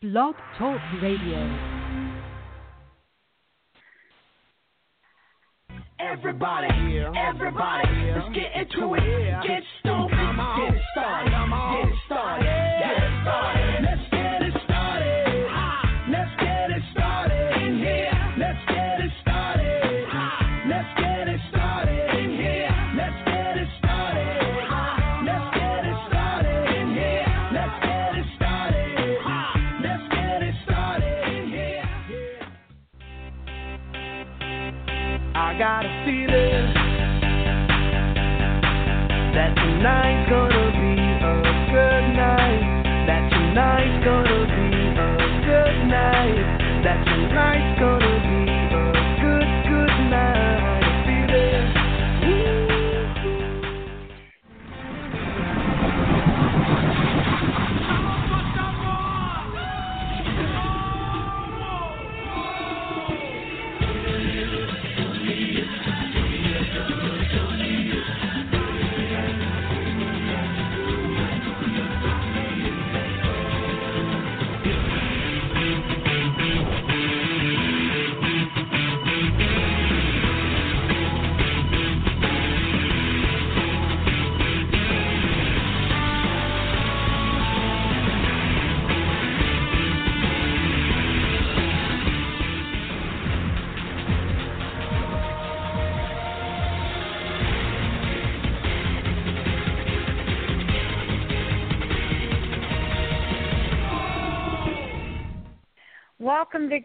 Blog Talk Radio. Everybody here, everybody, let's get into it. Get stoked, get it started, get it started, get it started. Let's get it started. Let's get it started in here. Let's get it started. Let's get it started in here. Let's get it started. Let's get it started in here. Let's get it started. Let's get it started in here. I got a feeling that tonight's gonna be a good night. That tonight's gonna be a good night. That tonight's gonna be a good, good night. Feel it. Welcome, Big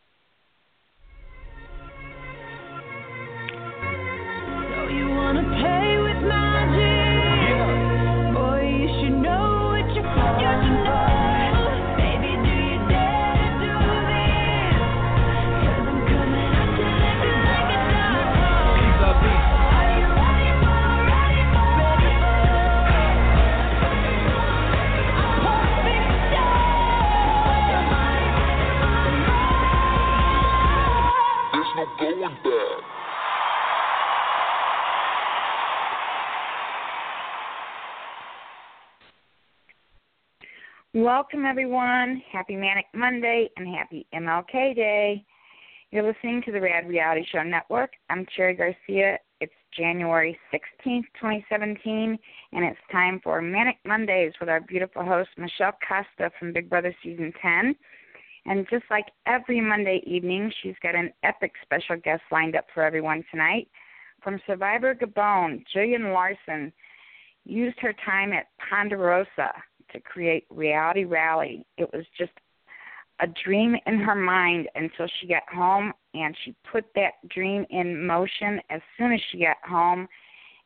You wanna play with magic? Boy, you should know what you're for. Welcome, everyone. Happy Manic Monday and happy MLK Day. You're listening to the Rad Reality Show Network. I'm Cherry Garcia. It's January 16th, 2017, and it's time for Manic Mondays with our beautiful host, Michelle Costa from Big Brother Season 10. And just like every Monday evening, she's got an epic special guest lined up for everyone tonight. From Survivor Gabon, Jillian Larson used her time at Ponderosa to create Reality Rally. It was just a dream in her mind until she got home, and she put that dream in motion as soon as she got home,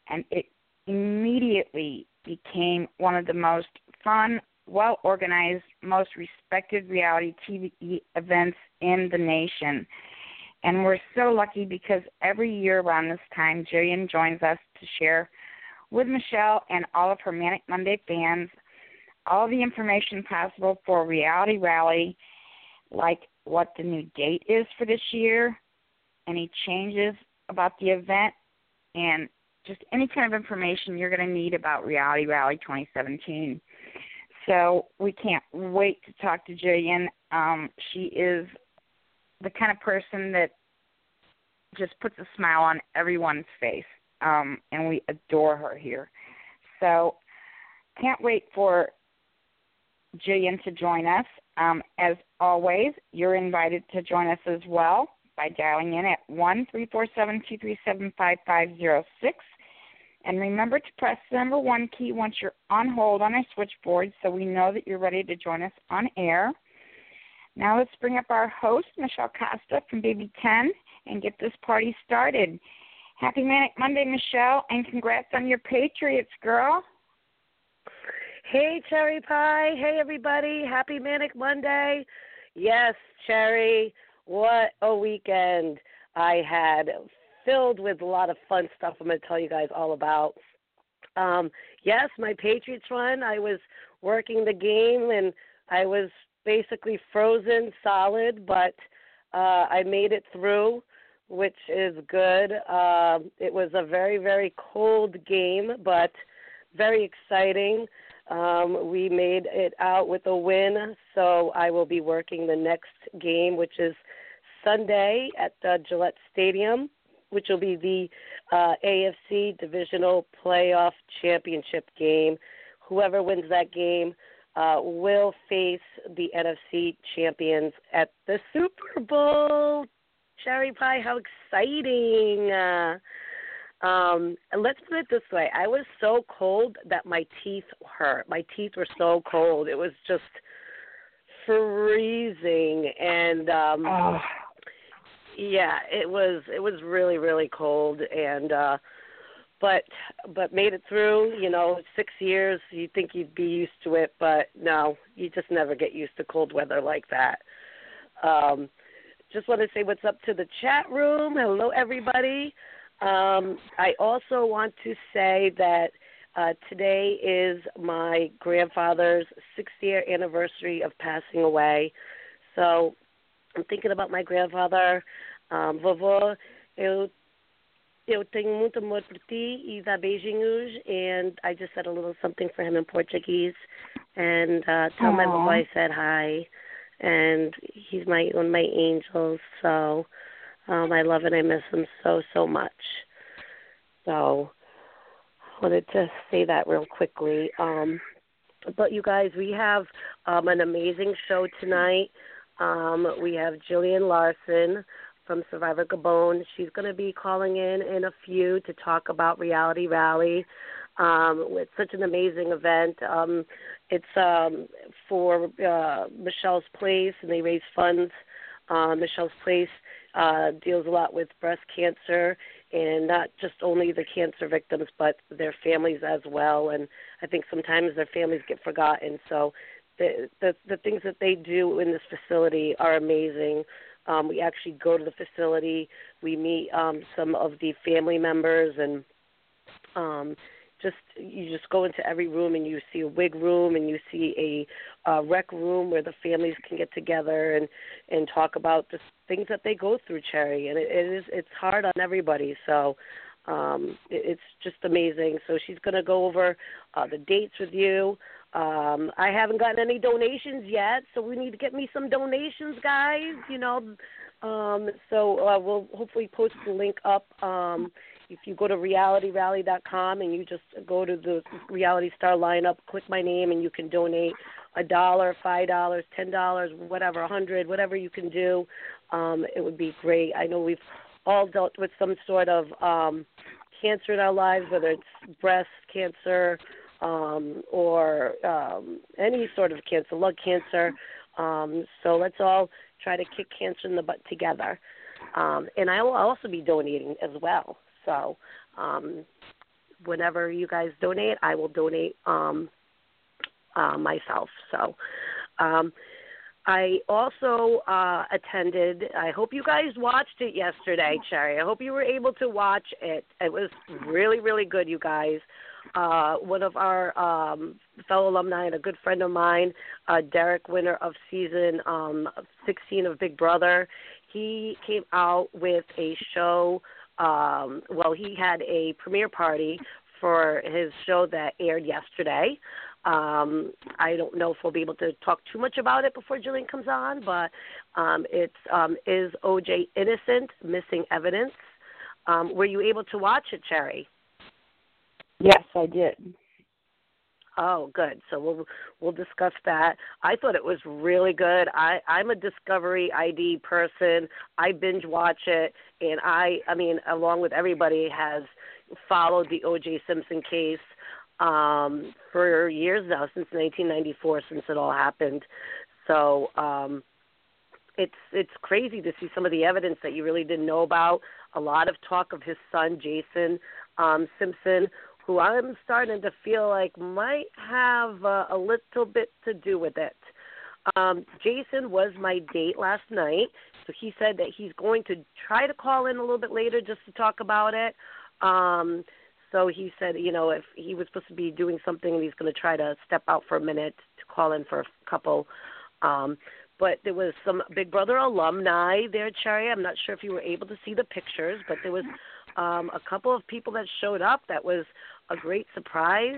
and it immediately became one of the most fun, well-organized, most respected reality TV events in the nation. And we're so lucky because every year around this time, Jillian joins us to share with Michelle and all of her Manic Monday fans all the information possible for Reality Rally, like what the new date is for this year, any changes about the event, and just any kind of information you're going to need about Reality Rally 2017. So we can't wait to talk to Jillian. She is the kind of person that just puts a smile on everyone's face, and we adore her here. So can't wait for Jillian to join us. As always, you're invited to join us as well by dialing in at 1-347-237-5506. And remember to press the number one key once you're on hold on our switchboard so we know that you're ready to join us on air. Now let's bring up our host, Michelle Costa from Baby 10, and get this party started. Happy Manic Monday, Michelle, and congrats on your Patriots, girl. Hey, Cherry Pie. Hey, everybody. Happy Manic Monday. Yes, Cherry, what a weekend I had, filled with a lot of fun stuff I'm going to tell you guys all about. Yes, my Patriots run, I was working the game, and I was basically frozen solid, but I made it through, which is good. It was a very, very cold game, but very exciting. We made it out with a win, so I will be working the next game, which is Sunday at the Gillette Stadium, which will be the AFC Divisional Playoff Championship game. Whoever wins that game will face the NFC champions at the Super Bowl. Cherry Pie, how exciting! Let's put it this way. I was so cold that my teeth hurt. My teeth were so cold. It was just freezing. And, yeah, it was really, really cold. And, but made it through, 6 years, you'd think you'd be used to it, but no, you just never get used to cold weather like that. Just want to say what's up to the chat room. Hello, everybody. I also want to say that today is my grandfather's 6th-year anniversary of passing away. So I'm thinking about my grandfather. Vovô, eu tenho muito amor por ti e dá beijinhos. And I just said a little something for him in Portuguese. And tell my vovô I said hi. And he's one of my angels, so... I love and I miss him so, so much. So I wanted to say that real quickly. But, you guys, we have an amazing show tonight. We have Jillian Larson from Survivor Gabon. She's going to be calling in a few to talk about Reality Rally. It's such an amazing event. It's for Michelle's Place, and they raise funds. Michelle's Place deals a lot with breast cancer, and not just only the cancer victims, but their families as well. And I think sometimes their families get forgotten. So the things that they do in this facility are amazing. We actually go to the facility. We meet some of the family members, and you just go into every room, and you see a wig room, and you see a rec room where the families can get together and talk about the things that they go through, Cherry. And it's hard on everybody, so it's just amazing. So she's going to go over the dates with you. I haven't gotten any donations yet, so we need to get me some donations, guys, So we'll hopefully post the link up. If you go to realityrally.com and you just go to the Reality Star lineup, click my name, and you can donate $1, $5, $10, whatever, $100, whatever you can do. It would be great. I know we've all dealt with some sort of cancer in our lives, whether it's breast cancer or any sort of cancer, lung cancer. So let's all try to kick cancer in the butt together. And I will also be donating as well. So whenever you guys donate, I will donate myself. So I also attended. I hope you guys watched it yesterday, Cherry. I hope you were able to watch it. It was really, really good, you guys. one of our fellow alumni and a good friend of mine, Derek, winner of season 16 of Big Brother. He came out with a show. He had a premiere party for his show that aired yesterday. I don't know if we'll be able to talk too much about it before Jillian comes on, but is OJ innocent? Missing evidence. Were you able to watch it, Cherry? Yes, I did. Oh, good. So we'll discuss that. I thought it was really good. I'm a Discovery ID person. I binge watch it, and I mean, along with everybody, has followed the O.J. Simpson case for years now, since 1994, since it all happened. So it's crazy to see some of the evidence that you really didn't know about. A lot of talk of his son, Jason Simpson, who I'm starting to feel like might have a little bit to do with it. Jason was my date last night, so he said that he's going to try to call in a little bit later just to talk about it. So he said, you know, if he was supposed to be doing something and he's going to try to step out for a minute to call in for a couple. But there was some Big Brother alumni there, Cherry. I'm not sure if you were able to see the pictures, but there was a couple of people that showed up. That was a great surprise.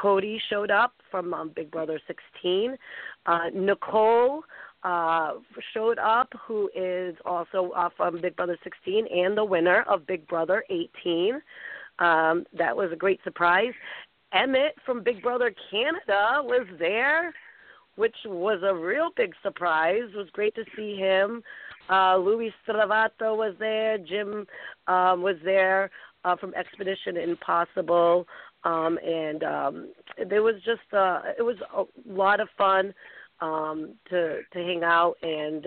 Cody showed up from Big Brother 16. Nicole showed up, who is also from Big Brother 16 and the winner of Big Brother 18. That was a great surprise. Emmett from Big Brother Canada was there, which was a real big surprise. It was great to see him. Luis Travato was there. Jim was there from Expedition Impossible. There was just it was a lot of fun to hang out, and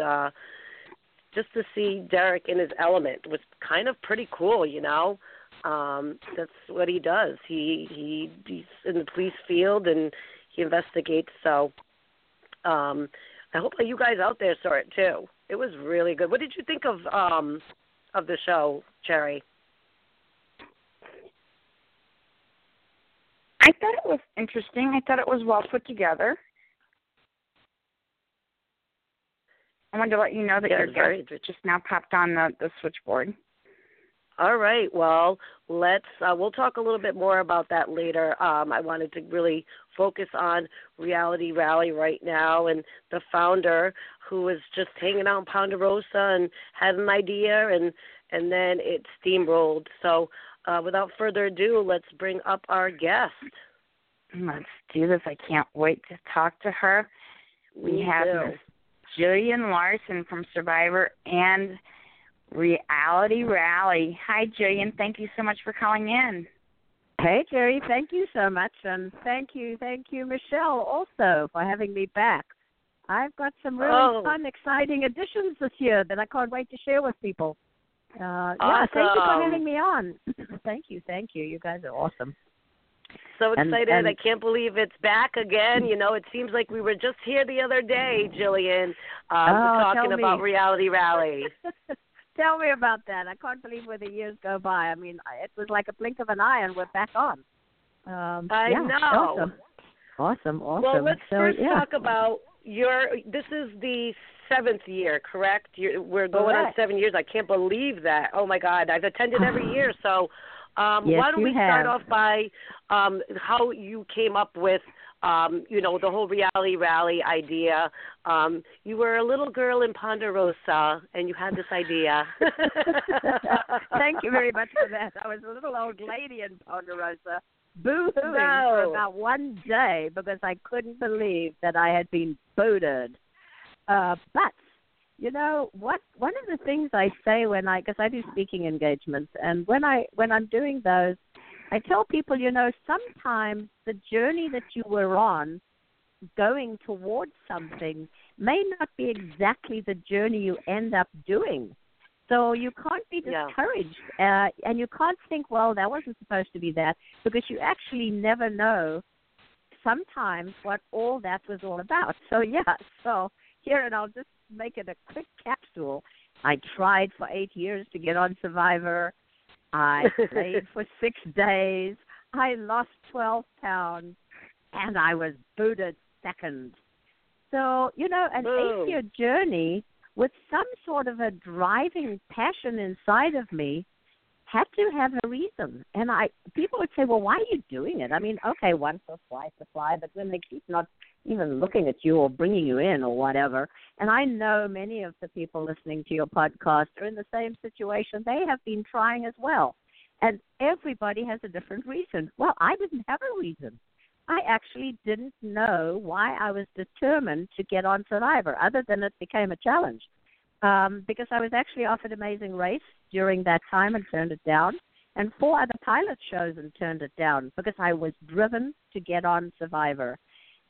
just to see Derek in his element was kind of pretty cool, you know. That's what he does. He's in the police field, and he investigates, so... I hope you guys out there saw it too. It was really good. What did you think of the show, Cherry? I thought it was interesting. I thought it was well put together. I wanted to let you know that your guest just now popped on the switchboard. All right. Well, we'll talk a little bit more about that later. I wanted to really focus on Reality Rally right now, and the founder, who was just hanging out in Ponderosa and had an idea, and then it steamrolled. So without further ado, let's bring up our guest. Let's do this. I can't wait to talk to her. We have Jillian Larson from Survivor and Reality Rally. Hi, Jillian. Thank you so much for calling in. Hey, Jerry. Thank you so much. And thank you, Michelle, also for having me back. I've got some really fun, exciting additions this year that I can't wait to share with people. Awesome. Yeah, thank you for having me on. Thank you. You guys are awesome. So excited. And I can't believe it's back again. You know, it seems like we were just here the other day, Jillian, talking about Reality Rally. Tell me about that. I can't believe where the years go by. I mean, it was like a blink of an eye, and we're back on. I know. Awesome. Well, let's first talk about this is the 7th year, correct? We're going on 7 years. I can't believe that. Oh, my God. I've attended every year. So why don't we start off by how you came up with the whole Reality Rally idea. You were a little girl in Ponderosa, and you had this idea. Thank you very much for that. I was a little old lady in Ponderosa, boo-hooing for about one day because I couldn't believe that I had been booted. But, you know, one of the things I say because I do speaking engagements, and when I'm doing those, I tell people, you know, sometimes the journey that you were on going towards something may not be exactly the journey you end up doing. So you can't be discouraged, and you can't think, well, that wasn't supposed to be that, because you actually never know sometimes what all that was all about. So here, and I'll just make it a quick capsule. I tried for 8 years to get on Survivor. I played for 6 days. I lost 12 pounds, and I was booted second. So, you know, an 8-year journey with some sort of a driving passion inside of me had to have a reason. And people would say, well, why are you doing it? I mean, okay, once or twice a fly, but when they keep not even looking at you or bringing you in or whatever, and I know many of the people listening to your podcast are in the same situation. They have been trying as well. And everybody has a different reason. Well, I didn't have a reason. I actually didn't know why I was determined to get on Survivor, other than it became a challenge, because I was actually offered Amazing Race during that time and turned it down, and 4 other pilot shows and turned it down because I was driven to get on Survivor.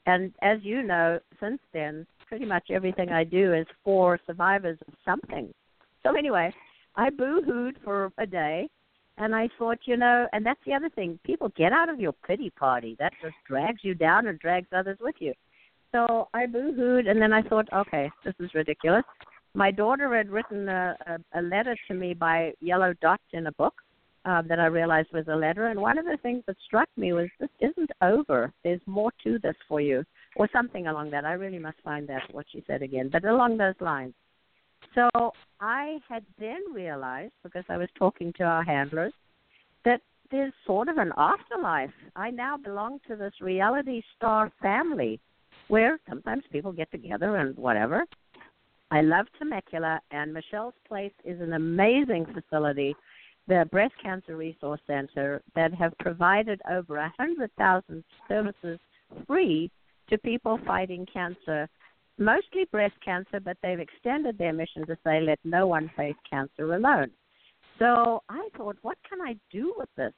And as you know, since then, pretty much everything I do is for survivors of something. So anyway, I boo-hooed for a day. And I thought, you know, and that's the other thing. People, get out of your pity party. That just drags you down and drags others with you. So I boo-hooed, and then I thought, okay, this is ridiculous. My daughter had written a letter to me by Yellow Dot in a book that I realized was a letter. And one of the things that struck me was, this isn't over. There's more to this for you, or something along that. I really must find that, what she said again, but along those lines. So I had then realized, because I was talking to our handlers, that there's sort of an afterlife. I now belong to this reality star family where sometimes people get together and whatever. I love Temecula, and Michelle's Place is an amazing facility, the Breast Cancer Resource Center, that have provided over 100,000 services free to people fighting cancer, mostly breast cancer, but they've extended their mission to say, let no one face cancer alone. So I thought, what can I do with this?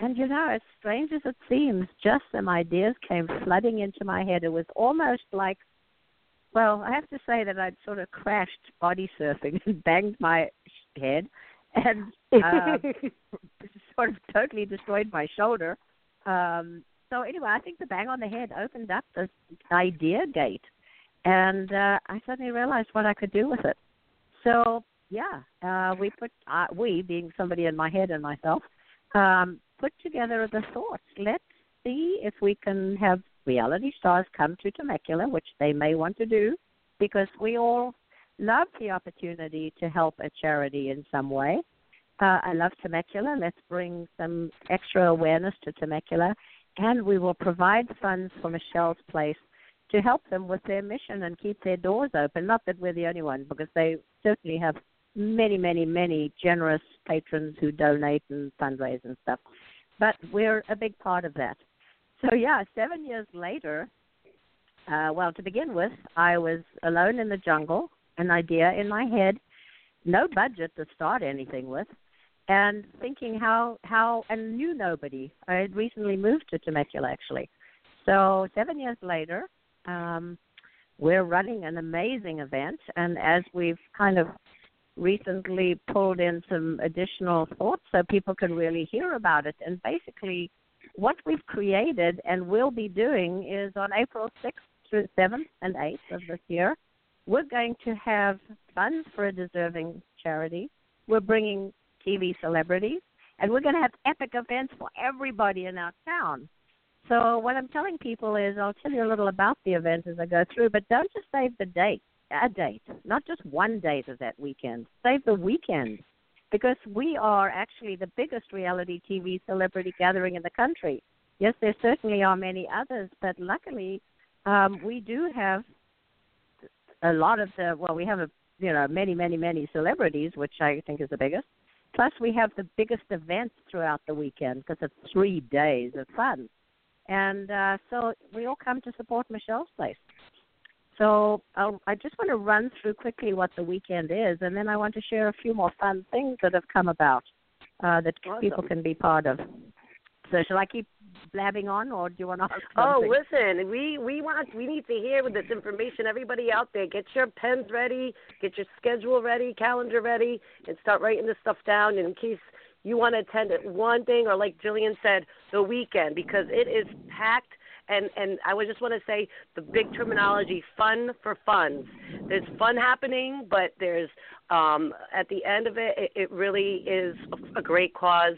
And, you know, as strange as it seems, just some ideas came flooding into my head. It was almost like, well, I have to say that I'd sort of crashed body surfing and banged my head and sort of totally destroyed my shoulder. So anyway, I think the bang on the head opened up this idea gate. And I suddenly realized what I could do with it. So, yeah, we, being somebody in my head and myself, put together the thoughts. Let's see if we can have reality stars come to Temecula, which they may want to do, because we all love the opportunity to help a charity in some way. I love Temecula. Let's bring some extra awareness to Temecula, and we will provide funds for Michelle's Place to help them with their mission and keep their doors open. Not that we're the only one, because they certainly have many, many, many generous patrons who donate and fundraise and stuff. But we're a big part of that. So, yeah, 7 years later, well, to begin with, I was alone in the jungle, an idea in my head, no budget to start anything with, and thinking how and knew nobody. I had recently moved to Temecula, actually. So 7 years later, we're running an amazing event, and as we've kind of recently pulled in some additional thoughts so people can really hear about it, and basically what we've created and will be doing is on April 6th through 7th and 8th of this year, we're going to have funds for a deserving charity. We're bringing TV celebrities, and we're going to have epic events for everybody in our town. So what I'm telling people is, I'll tell you a little about the event as I go through, but don't just save the date, a date, not just one date of that weekend. Save the weekend, because we are actually the biggest reality TV celebrity gathering in the country. Yes, there certainly are many others, but luckily we do have a lot of the, well, we have, many, many, many celebrities, which I think is the biggest. Plus we have the biggest events throughout the weekend because of 3 days of fun. And so we all come to support Michelle's Place. So I just want to run through quickly what the weekend is, and then I want to share a few more fun things that have come about that people can be part of. So shall I keep blabbing on, or do you want to ask something? Oh, listen, we need to hear this information. Everybody out there, get your pens ready, get your schedule ready, calendar ready, and start writing this stuff down in case – you want to attend one thing, or like Jillian said, the weekend, because it is packed. And I would just want to say the big terminology, fun for funds. There's fun happening, but there's at the end of it, it really is a great cause.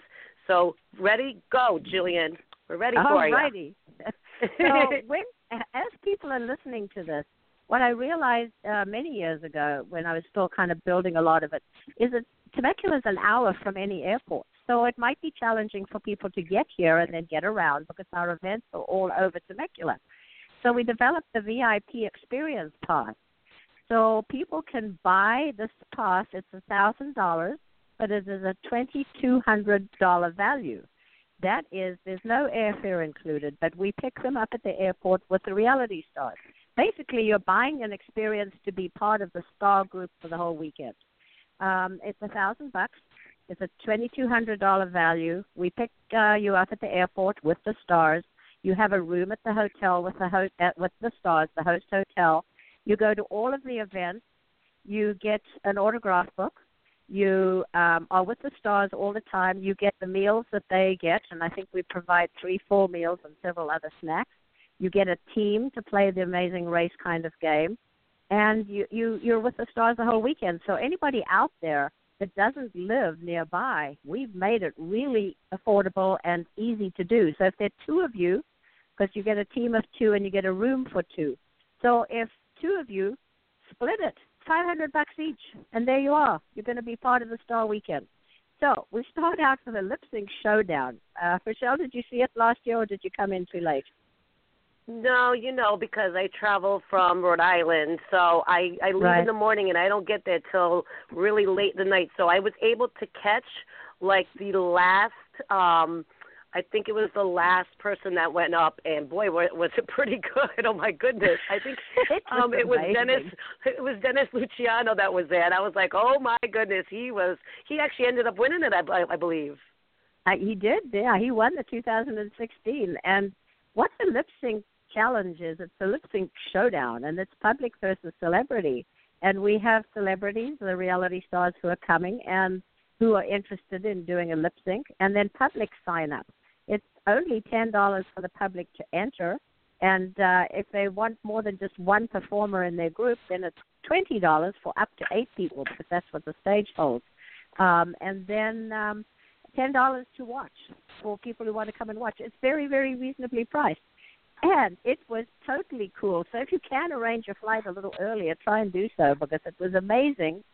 So ready, go, Jillian. We're ready for you. Alrighty. So when, as people are listening to this, what I realized many years ago when I was still kind of building a lot of it is that Temecula is an hour from any airport. So it might be challenging for people to get here and then get around because our events are all over Temecula. So we developed the VIP experience pass. So people can buy this pass. It's $1,000, but it is a $2,200 value. That is, there's no airfare included, but we pick them up at the airport with the reality stars. Basically, you're buying an experience to be part of the star group for the whole weekend. It's $1,000. It's a $2,200 value. We pick you up at the airport with the stars. You have a room at the hotel with the stars, the host hotel. You go to all of the events. You get an autograph book. You are with the stars all the time. You get the meals that they get, and I think we provide 3-4 meals and several other snacks. You get a team to play the Amazing Race kind of game, and you're with the stars the whole weekend. So anybody out there that doesn't live nearby, we've made it really affordable and easy to do. So if there are two of you, because you get a team of two and you get a room for two. So if two of you split it, $500 each, and there you are. You're going to be part of the Star Weekend. So we start out with a lip sync showdown. Michelle, did you see it last year, or did you come in too late? No, because I travel from Rhode Island, so I leave in the morning, and I don't get there till really late the night. So I was able to catch the last. I think it was the last person that went up, and boy, was it pretty good! Oh my goodness! I think it was Dennis. It was Dennis Luciano that was there, and I was like, oh my goodness, he was. He actually ended up winning it, I believe. He did, yeah. He won the 2016. And what the lip sync challenge is, it's a lip sync showdown, and it's public versus celebrity. And we have celebrities, the reality stars who are coming, and who are interested in doing a lip sync, and then public sign up. It's only $10 for the public to enter, and if they want more than just one performer in their group, then it's $20 for up to 8 people, because that's what the stage holds. And then $10 to watch for people who want to come and watch. It's very, very reasonably priced, and it was totally cool. So if you can arrange your flight a little earlier, try and do so, because it was amazing.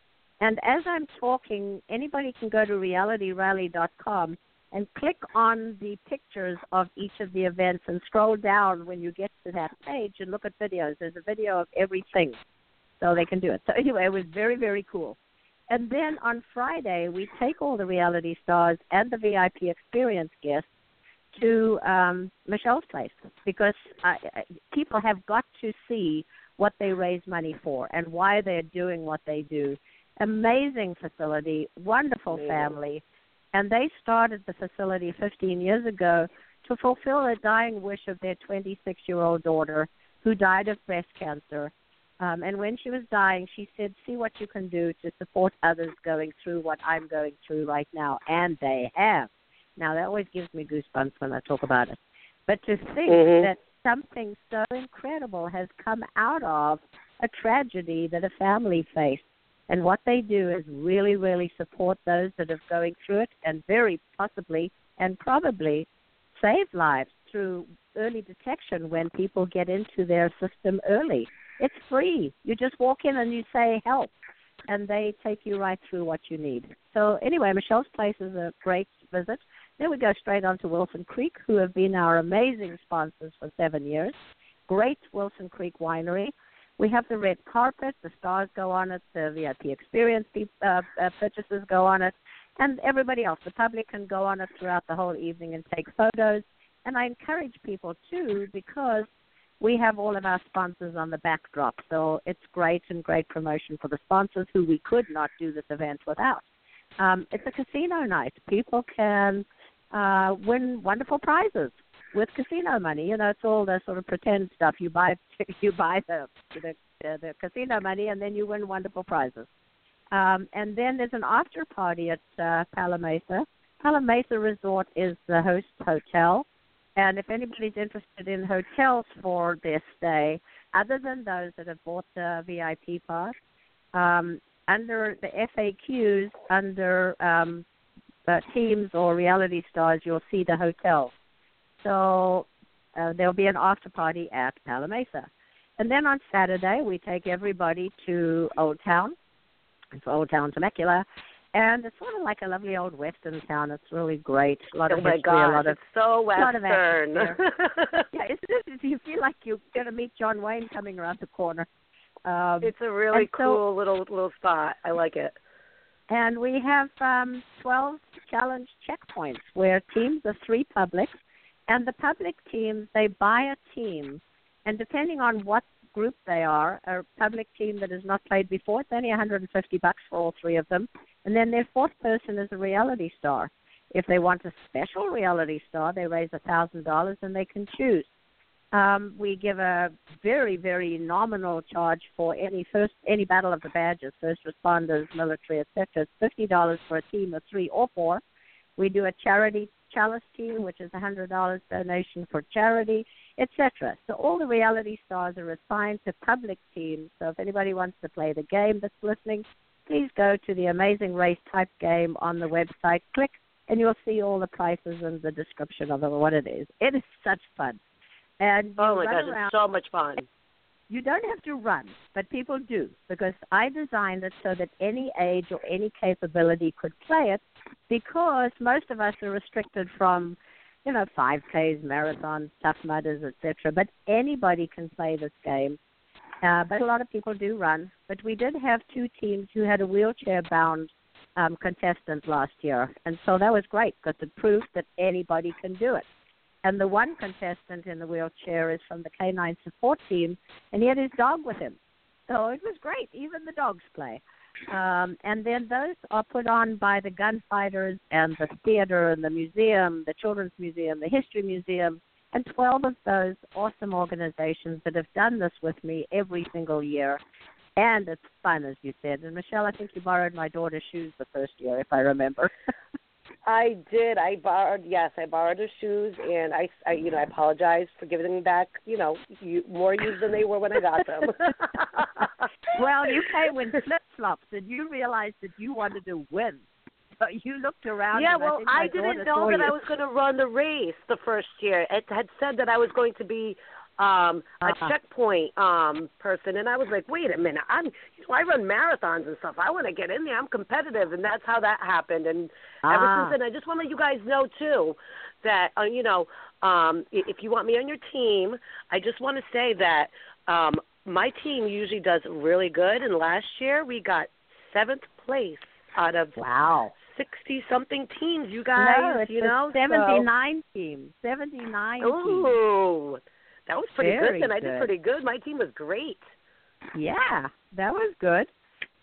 And as I'm talking, anybody can go to realityrally.com and click on the pictures of each of the events and scroll down when you get to that page and look at videos. There's a video of everything, so they can do it. So anyway, it was very, very cool. And then on Friday, we take all the reality stars and the VIP experience guests to Michelle's Place, because people have got to see what they raise money for and why they're doing what they do. Amazing facility, wonderful family, and they started the facility 15 years ago to fulfill a dying wish of their 26-year-old daughter who died of breast cancer. And when she was dying, she said, see what you can do to support others going through what I'm going through right now, and they have. Now, that always gives me goosebumps when I talk about it. But to think that something so incredible has come out of a tragedy that a family faced. And what they do is really, really support those that are going through it, and very possibly and probably save lives through early detection when people get into their system early. It's free. You just walk in and you say help, and they take you right through what you need. So anyway, Michelle's Place is a great visit. Then we go straight on to Wilson Creek, who have been our amazing sponsors for 7 years. Great Wilson Creek Winery. We have the red carpet, the stars go on it, the VIP experience purchases go on it, and everybody else. The public can go on it throughout the whole evening and take photos. And I encourage people, too, because we have all of our sponsors on the backdrop. So it's great, and great promotion for the sponsors who we could not do this event without. It's a casino night. People can win wonderful prizes. With casino money, it's all the sort of pretend stuff. You buy the casino money, and then you win wonderful prizes. And then there's an after party at Palometa. Palometa Resort is the host hotel, and if anybody's interested in hotels for their stay, other than those that have bought the VIP pass, under the FAQs, under teams or reality stars, you'll see the hotels. So there'll be an after party at Palometa. And then on Saturday, we take everybody to Old Town. It's Old Town Temecula. And it's sort of like a lovely old Western town. It's really great. A lot of history, a lot of, it's so Western. Yeah, it's, you feel like you're going to meet John Wayne coming around the corner. It's a really cool little spot. I like it. And we have 12 challenge checkpoints where teams are three publics. And the public teams, they buy a team. And depending on what group they are, a public team that has not played before, it's only $150 for all three of them. And then their fourth person is a reality star. If they want a special reality star, they raise $1,000 and they can choose. We give a very, very nominal charge for any battle of the badges, first responders, military, etc. It's $50 for a team of three or four. We do a charity chalice team, which is $100 donation for charity, etc. So all the reality stars are assigned to public teams. So if anybody wants to play the game that's listening, please go to the Amazing Race type game on the website, click, and you'll see all the prices and the description of what it is. It is such fun. And oh, my God, it's so much fun. You don't have to run, but people do, because I designed it so that any age or any capability could play it, because most of us are restricted from, 5Ks, marathons, Tough Mudders, etc. But anybody can play this game. But a lot of people do run. But we did have two teams who had a wheelchair-bound contestant last year. And so that was great, because it proved that anybody can do it. And the one contestant in the wheelchair is from the K-9 support team, and he had his dog with him. So it was great. Even the dogs play. And then those are put on by the gunfighters and the theater and the museum, the children's museum, the history museum, and 12 of those awesome organizations that have done this with me every single year. And it's fun, as you said. And, Michelle, I think you borrowed my daughter's shoes the first year, if I remember. I did. I borrowed her shoes, and I apologize for giving them back, more used than they were when I got them. Well, you came in flip-flops, and you realized that you wanted to win. But you looked around. Yeah, well, I didn't know that I was going to run the race the first year. It had said that I was going to be a checkpoint person, and I was like, wait a minute, I run marathons and stuff. I want to get in there. I'm competitive, and that's how that happened. And ever since then, I just want to let you guys know, too, that, if you want me on your team, I just want to say that my team usually does really good, and last year we got 7th place out of 60-something teams, you guys. No, it's 79 teams. 79 teams. Ooh, that was pretty good. And I did pretty good. My team was great. Yeah, that was good.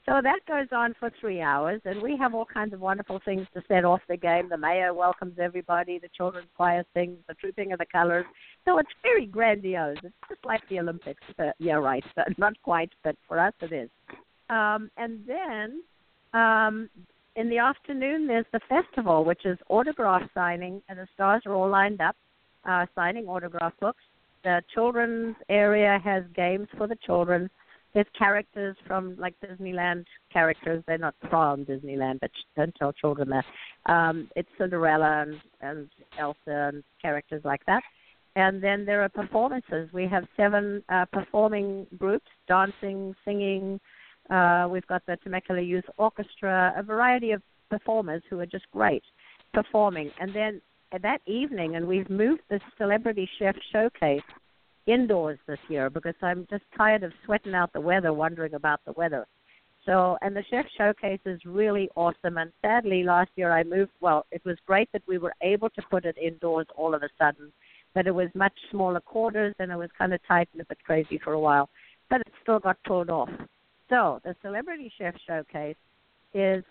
So that goes on for 3 hours, and we have all kinds of wonderful things to set off the game. The mayor welcomes everybody, the children's choir sings, the trooping of the colors. So it's very grandiose. It's just like the Olympics. Yeah, right. Not quite, but for us it is. And then... in the afternoon, there's the festival, which is autograph signing, and the stars are all lined up signing autograph books. The children's area has games for the children. There's characters from, like, Disneyland characters. They're not from Disneyland, but don't tell children that. It's Cinderella and Elsa and characters like that. And then there are performances. We have 7 performing groups, dancing, singing. We've got the Temecula Youth Orchestra, a variety of performers who are just great performing. And then that evening, and we've moved the Celebrity Chef Showcase indoors this year because I'm just tired of sweating out the weather, wondering about the weather. So, and the Chef Showcase is really awesome. And sadly, last year I moved, well, it was great that we were able to put it indoors all of a sudden, but it was much smaller quarters and it was kind of tight and a bit crazy for a while, but it still got pulled off. So the Celebrity Chef Showcase is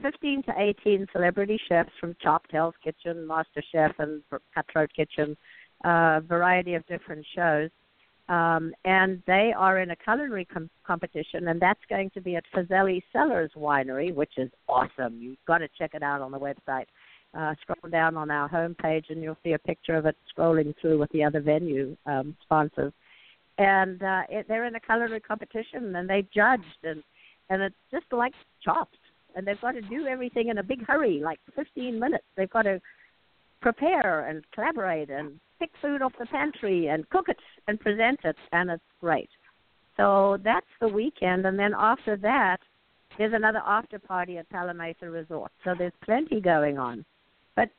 15 to 18 celebrity chefs from Chopped, Hell's Kitchen, Master Chef, and Cutthroat Kitchen, a variety of different shows. And they are in a culinary competition, and that's going to be at Fazeli Cellars Winery, which is awesome. You've got to check it out on the website. Scroll down on our homepage, and you'll see a picture of it scrolling through with the other venue sponsors. And they're in a culinary competition, and they judged, and it's just like Chopped. And they've got to do everything in a big hurry, like 15 minutes. They've got to prepare and collaborate and pick food off the pantry and cook it and present it, and it's great. So that's the weekend, and then after that, there's another after party at Palometa Resort. So there's plenty going on. But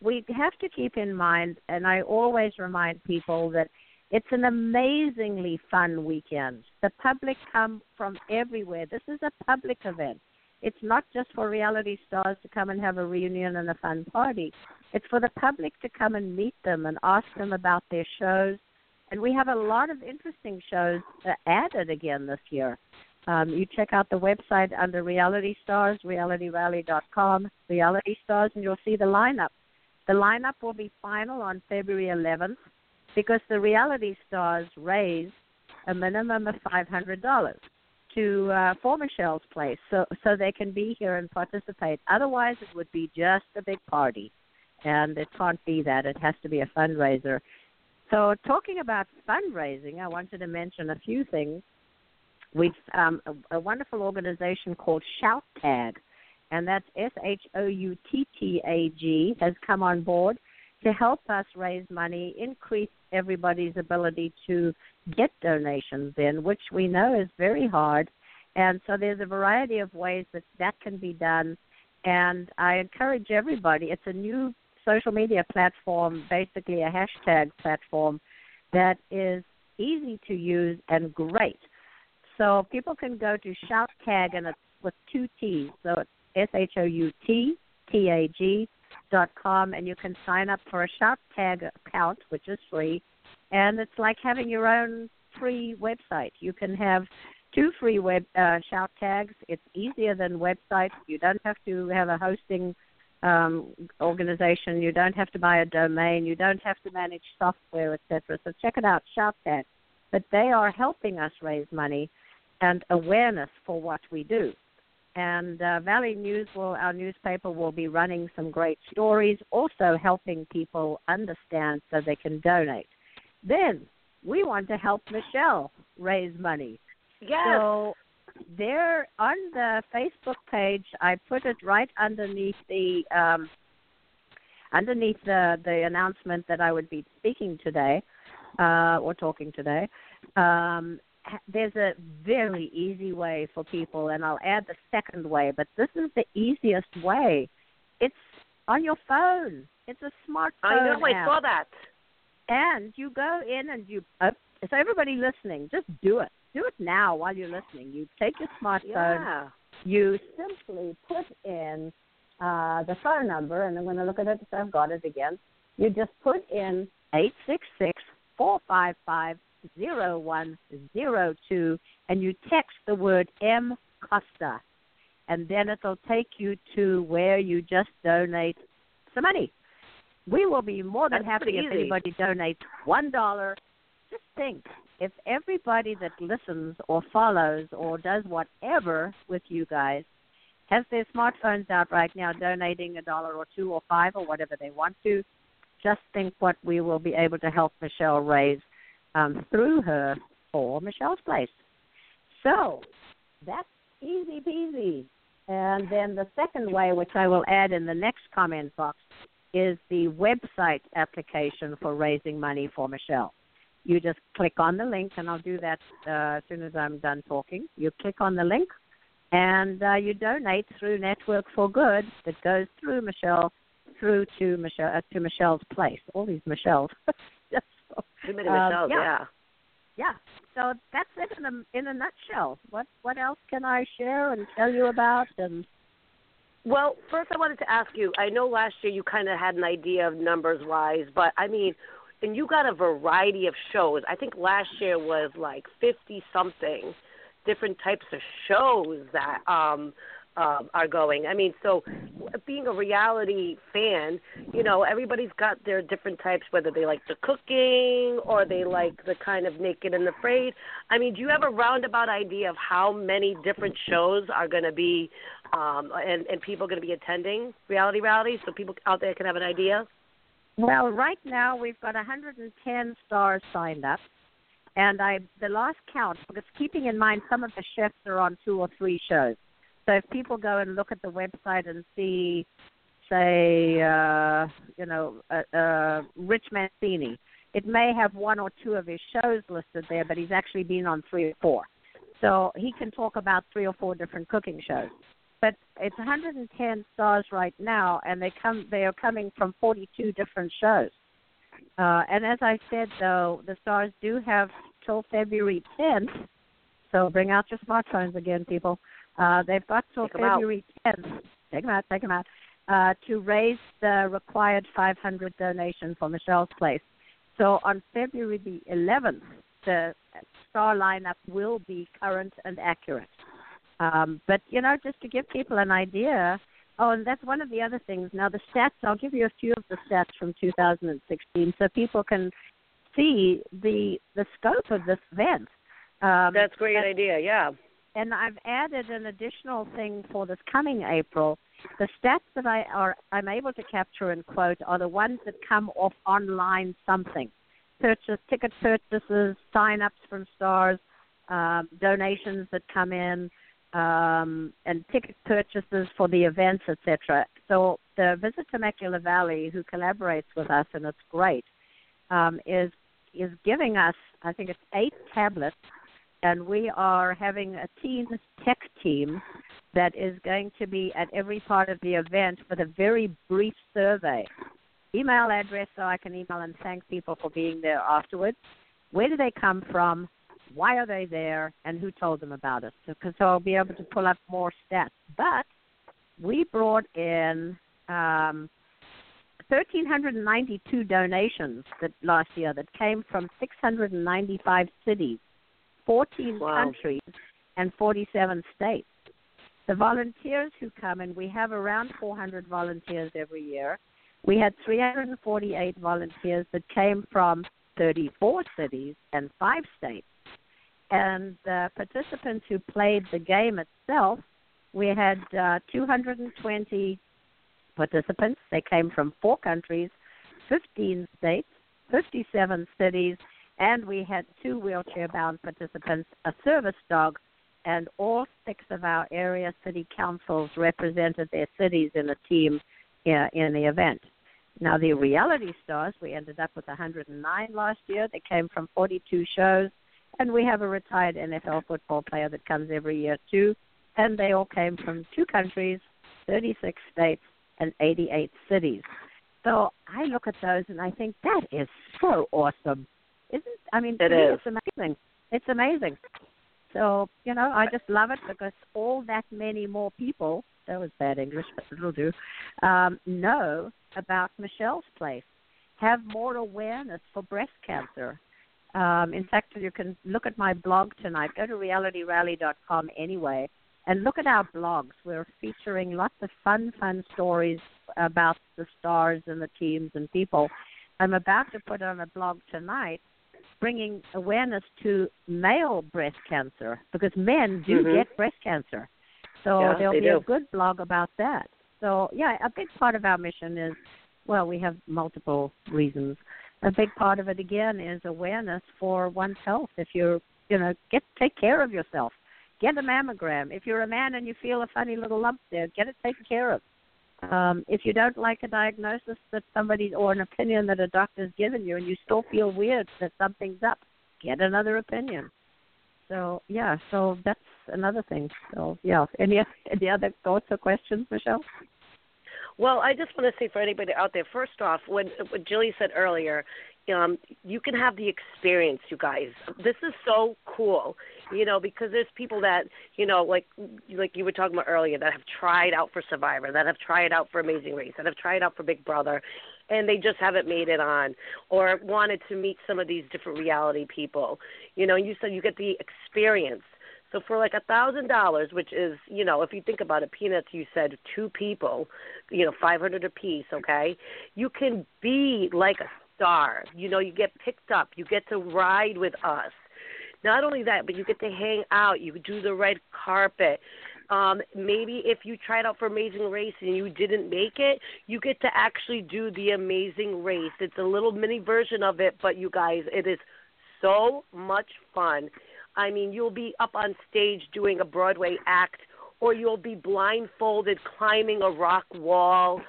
we have to keep in mind, and I always remind people that it's an amazingly fun weekend. The public come from everywhere. This is a public event. It's not just for reality stars to come and have a reunion and a fun party. It's for the public to come and meet them and ask them about their shows. And we have a lot of interesting shows added again this year. You check out the website under Reality Stars, realityrally.com, Reality Stars, and you'll see the lineup. The lineup will be final on February 11th because the Reality Stars raised a minimum of $500 for Michelle's Place so they can be here and participate. Otherwise, it would be just a big party, and it can't be that. It has to be a fundraiser. So talking about fundraising, I wanted to mention a few things. We've a wonderful organization called ShoutTag, and that's ShoutTag, has come on board to help us raise money, increase everybody's ability to get donations in, which we know is very hard. And so there's a variety of ways that can be done. And I encourage everybody, it's a new social media platform, basically a hashtag platform that is easy to use and great. So people can go to ShoutTag, and it's with two T's, so it's ShoutTag.com, and you can sign up for a ShoutTag account, which is free, and it's like having your own free website. You can have two free Shout Tags. It's easier than websites. You don't have to have a hosting organization. You don't have to buy a domain. You don't have to manage software, etc. So check it out, ShoutTag. But they are helping us raise money and awareness for what we do. And Valley News, our newspaper, will be running some great stories, also helping people understand so they can donate. Then we want to help Michelle raise money. Yes. So there on the Facebook page, I put it right underneath the announcement that I would be speaking today or talking today. There's a very easy way for people, and I'll add the second way, but this is the easiest way. It's on your phone. It's a smartphone. I know, I saw that. And you go in and you so everybody listening, just do it. Do it now while you're listening. You take your smartphone. Yeah. You simply put in the phone number, and I'm going to look at it because I've got it again. You just put in 866-455-0102, and you text the word M. Costa, and then it'll take you to where you just donate some money. We will be more than happy if anybody donates $1. Just think, if everybody that listens or follows or does whatever with you guys has their smartphones out right now donating $1 or $2 or $5 or whatever they want to, just think what we will be able to help Michelle raise through her for Michelle's Place. So that's easy peasy. And then the second way, which I will add in the next comment box, is the website application for raising money for Michelle. You just click on the link, and I'll do that as soon as I'm done talking. You click on the link, and you donate through Network for Good that goes through Michelle through to Michelle's Place. All these Michelles. Yeah. So that's it in a nutshell. What else can I share and tell you about? And well, first I wanted to ask you. I know last year you kind of had an idea of numbers wise, but I mean, and you got a variety of shows. I think last year was like 50 something different types of shows that are going. I mean, so being a reality fan, you know, everybody's got their different types, whether they like the cooking or they like the kind of Naked and Afraid. I mean, do you have a roundabout idea of how many different shows are going to be and people are going to be attending Reality Rally so people out there can have an idea? Well, right now we've got 110 stars signed up. And the last count, because keeping in mind some of the chefs are on 2 or 3 shows. So if people go and look at the website and see say, Rich Mancini. It may have one or two of his shows listed there, but he's actually been on 3 or 4. So he can talk about 3 or 4 different cooking shows. But it's 110 stars right now, and they are coming from 42 different shows. And as I said, though, the stars do have till February 10th. So bring out your smartphones again, people. They've got till February 10th. Take them out. To raise the required 500 donation for Michelle's Place. So on February the 11th, the star lineup will be current and accurate. But, just to give people an idea, and that's one of the other things. Now, the stats, I'll give you a few of the stats from 2016 so people can see the scope of this event. That's a great idea, yeah. And I've added an additional thing for this coming April. The stats that I'm able to capture and quote are the ones that come off online something. Ticket purchases, sign-ups from stars, donations that come in, and ticket purchases for the events, etc. So the Visit Temecula Valley, who collaborates with us, and it's great, is giving us, I think it's 8 tablets, and we are having a teen tech team that is going to be at every part of the event with a very brief survey. Email address so I can email and thank people for being there afterwards. Where do they come from? Why are they there? And who told them about us? So I'll be able to pull up more stats. But we brought in 1,392 donations last year that came from 695 cities. 14 countries and 47 states. The volunteers who come, and we have around 400 volunteers every year. We had 348 volunteers that came from 34 cities and 5 states. And the participants who played the game itself, we had 220 participants. They came from 4 countries, 15 states, 57 cities, and we had 2 wheelchair-bound participants, a service dog, and all 6 of our area city councils represented their cities in a team in the event. Now, the reality stars, we ended up with 109 last year. They came from 42 shows, and we have a retired NFL football player that comes every year, too, and they all came from 2 countries, 36 states, and 88 cities. So I look at those, and I think, that is so awesome. It's amazing. It's amazing. So, I just love it because all that many more people, that was bad English, but it'll do, know about Michelle's Place, have more awareness for breast cancer. In fact, you can look at my blog tonight. Go to realityrally.com anyway and look at our blogs. We're featuring lots of fun stories about the stars and the teams and people. I'm about to put on a blog tonight bringing awareness to male breast cancer, because men do get breast cancer. So there'll be a good blog about that. So, a big part of our mission is, we have multiple reasons. A big part of it, again, is awareness for one's health. If you're, take care of yourself. Get a mammogram. If you're a man and you feel a funny little lump there, get it taken care of. If you don't like a diagnosis that somebody or an opinion that a doctor's given you and you still feel weird that something's up, get another opinion. So, so that's another thing. So, any other thoughts or questions, Michelle? Well, I just want to say for anybody out there, first off, what Jillian said earlier, you can have the experience, you guys. This is so cool, because there's people that, like you were talking about earlier, that have tried out for Survivor, that have tried out for Amazing Race, that have tried out for Big Brother, and they just haven't made it on or wanted to meet some of these different reality people. You said you get the experience. So for like $1,000, which is, if you think about it, peanuts, you said 2 people, $500 a piece, okay? You can be like a star. You get picked up. You get to ride with us. Not only that, but you get to hang out. You do the red carpet. Maybe if you tried out for Amazing Race and you didn't make it, you get to actually do the Amazing Race. It's a little mini version of it, but you guys, it is so much fun. I mean, you'll be up on stage doing a Broadway act, or you'll be blindfolded climbing a rock wall.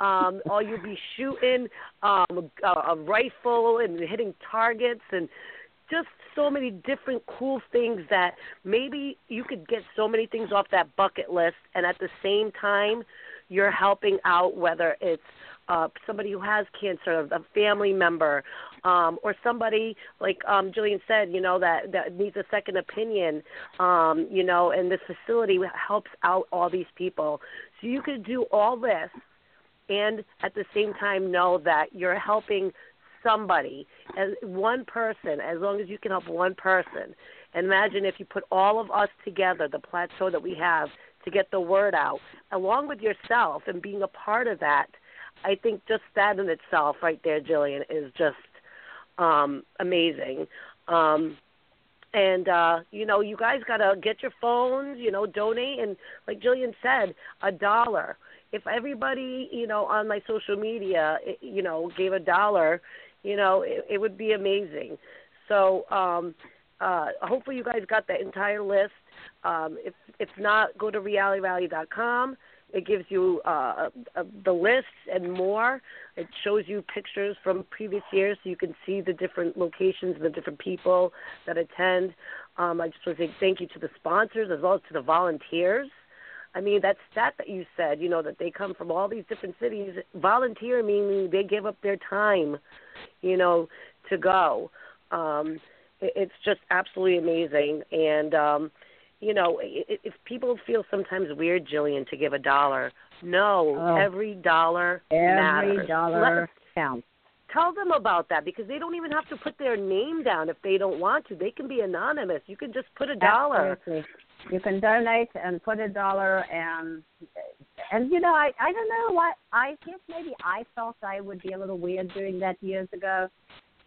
or you'll be shooting a rifle and hitting targets and just so many different cool things that maybe you could get so many things off that bucket list, and at the same time you're helping out, whether it's somebody who has cancer, a family member, or somebody, like Jillian said, you know, that needs a second opinion, you know, and this facility helps out all these people. So you could do all this and at the same time know that you're helping somebody, as one person, as long as you can help one person. And imagine if you put all of us together, the plateau that we have to get the word out, along with yourself and being a part of that. I think just that in itself right there, Jillian, is just amazing. You know, you guys got to get your phones, you know, donate. And like Jillian said, $1. If everybody, you know, on my social media, you know, gave $1, you know, it would be amazing. So hopefully you guys got that entire list. If not, go to realityrally.com. It gives you the lists and more. It shows you pictures from previous years so you can see the different locations and the different people that attend. I just want to say thank you to the sponsors as well as to the volunteers. I mean, that stat that you said, you know, that they come from all these different cities. Volunteer meaning they give up their time, you know, to go. It's just absolutely amazing. And, you know, if people feel sometimes weird, Jillian, to give $1, no, every dollar matters. Every dollar counts. Tell them about that, because they don't even have to put their name down if they don't want to. They can be anonymous. You can just put $1. Absolutely. You can donate and put $1, and you know, I don't know why. I guess maybe I felt I would be a little weird doing that years ago,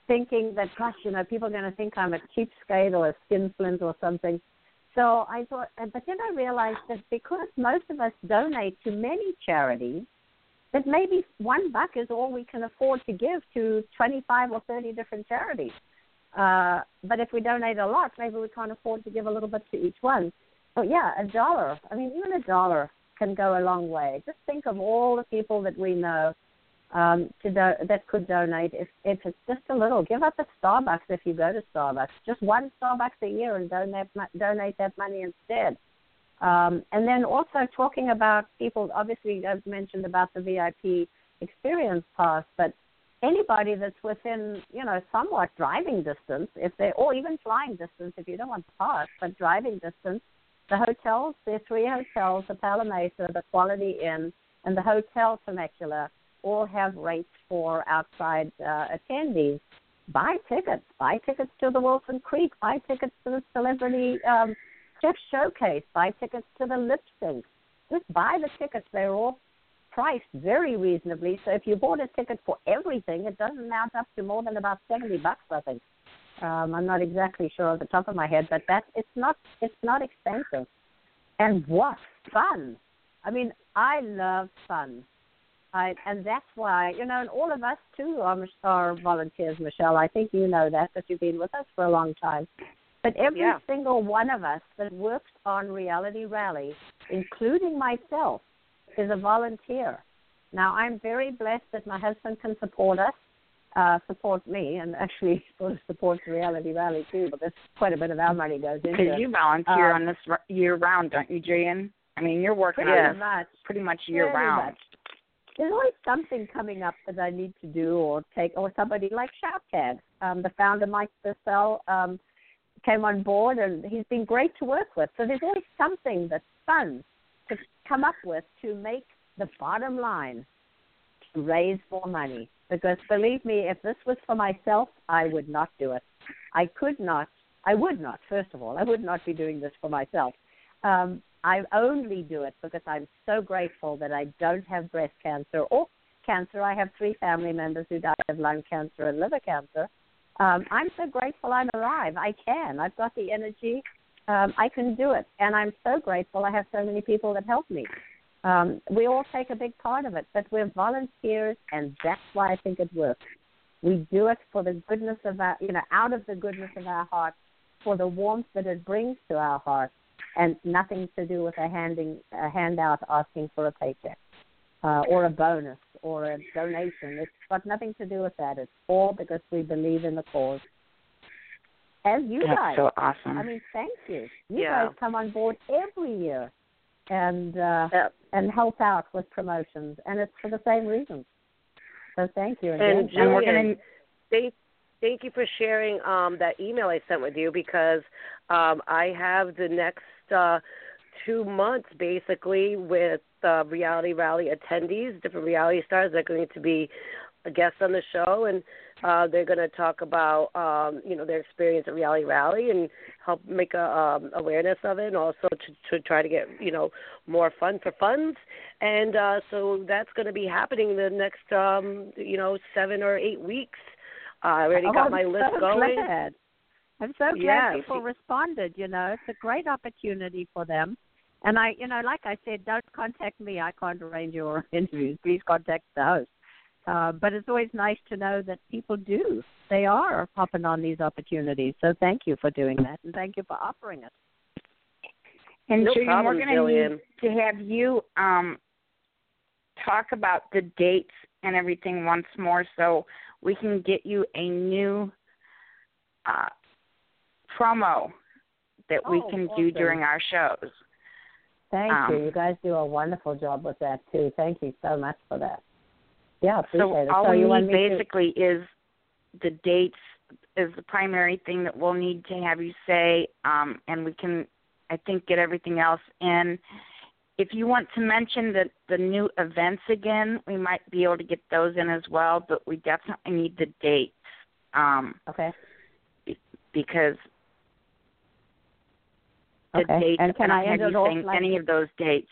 thinking that, gosh, you know, people are going to think I'm a cheapskate or a skinflint or something. So I thought, but then I realized that because most of us donate to many charities, that maybe $1 is all we can afford to give to 25 or 30 different charities. But if we donate a lot, maybe we can't afford to give a little bit to each one. But yeah, $1. I mean, even $1 can go a long way. Just think of all the people that we know that could donate. If it's just a little, give up at Starbucks if you go to Starbucks. Just one Starbucks a year and donate that money instead. And then also talking about people, obviously I've mentioned about the VIP experience pass, but anybody that's within, you know, somewhat driving distance, or even flying distance if you don't want to pass, but driving distance, the hotels, there are 3 hotels, the Palometa, the Quality Inn, and the Hotel Temecula, all have rates for outside attendees. Buy tickets to the Wilson Creek, buy tickets to the Celebrity Chef Showcase, buy tickets to the Lip Sync. Just buy the tickets. They're all priced very reasonably. So if you bought a ticket for everything, it doesn't mount up to more than about $70, I think. I'm not exactly sure off the top of my head, but it's not expensive. And what fun! I mean, I love fun. And that's why, you know, and all of us, too, are volunteers, Michelle. I think you know that, you've been with us for a long time. But every single one of us that works on Reality Rally, including myself, is a volunteer. Now, I'm very blessed that my husband can support us, support me, and actually sort of supports Reality Rally, too, because quite a bit of our money goes into it. Because you volunteer on this year-round, don't you, Jillian? I mean, you're working on this pretty much year-round. There's always something coming up that I need to do or somebody like ShoutTag. The founder, Mike Purcell, came on board, and he's been great to work with. So there's always something that's fun to come up with to make the bottom line to raise more money. Because believe me, if this was for myself, I would not do it. I could not. I would not, first of all. I would not be doing this for myself. I only do it because I'm so grateful that I don't have breast cancer or cancer. I have 3 family members who died of lung cancer and liver cancer. I'm so grateful I'm alive. I can. I've got the energy. I can do it. And I'm so grateful I have so many people that help me. We all take a big part of it, but we're volunteers, and that's why I think it works. We do it for the goodness of our, you know, out of the goodness of our heart, for the warmth that it brings to our heart. And nothing to do with a handout asking for a paycheck. or a bonus or a donation. It's got nothing to do with that. It's all because we believe in the cause. And you guys. That's so awesome. I mean, thank you. You guys come on board every year and help out with promotions, and it's for the same reasons. So thank you. And we're going to... Thank you for sharing that email I sent with you, because I have the next 2 months basically with Reality Rally attendees, different reality stars that are going to be guests on the show, and they're going to talk about their experience at Reality Rally and help make awareness of it, and also to try to get more fun for funds. And so that's going to be happening the next 7 or 8 weeks. I already got my list going. Glad. I'm so glad people responded. It's a great opportunity for them. And I, like I said, don't contact me. I can't arrange your interviews. Please contact the host. But it's always nice to know that people do. They are hopping on these opportunities. So thank you for doing that, and thank you for offering it. And no problem, we're going to need to have you talk about the dates and everything once more, so we can get you a new promo that we can do during our shows. Thank you. You guys do a wonderful job with that, too. Thank you so much for that. Yeah, appreciate it. All we need basically is the dates is the primary thing that we'll need to have you say, and we can, I think, get everything else in. If you want to mention the new events again, we might be able to get those in as well, but we definitely need the dates. Because the dates, and can I have you saying any of those dates.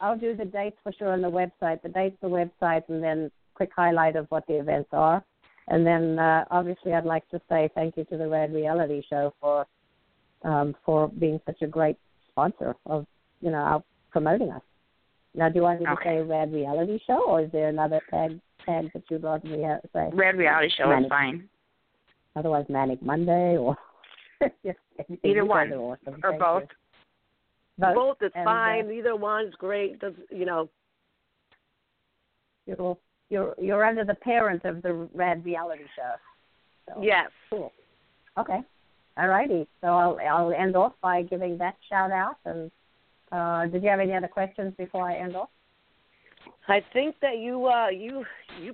I'll do the dates for sure on the website. The dates, the website, and then quick highlight of what the events are. And then, obviously, I'd like to say thank you to the Rad Reality Show for being such a great sponsor of promoting us. Now, do you want me to say Rad Reality Show, or is there another tag that you'd rather me say? Rad Reality Show is fine. Otherwise, Manic Monday, or either one, awesome. Or both. Both is fine. Either one's great. You're under the parent of the Rad Reality Show. So. Yes. Cool. Okay. All righty. So I'll end off by giving that shout out. And did you have any other questions before I end off? I think that you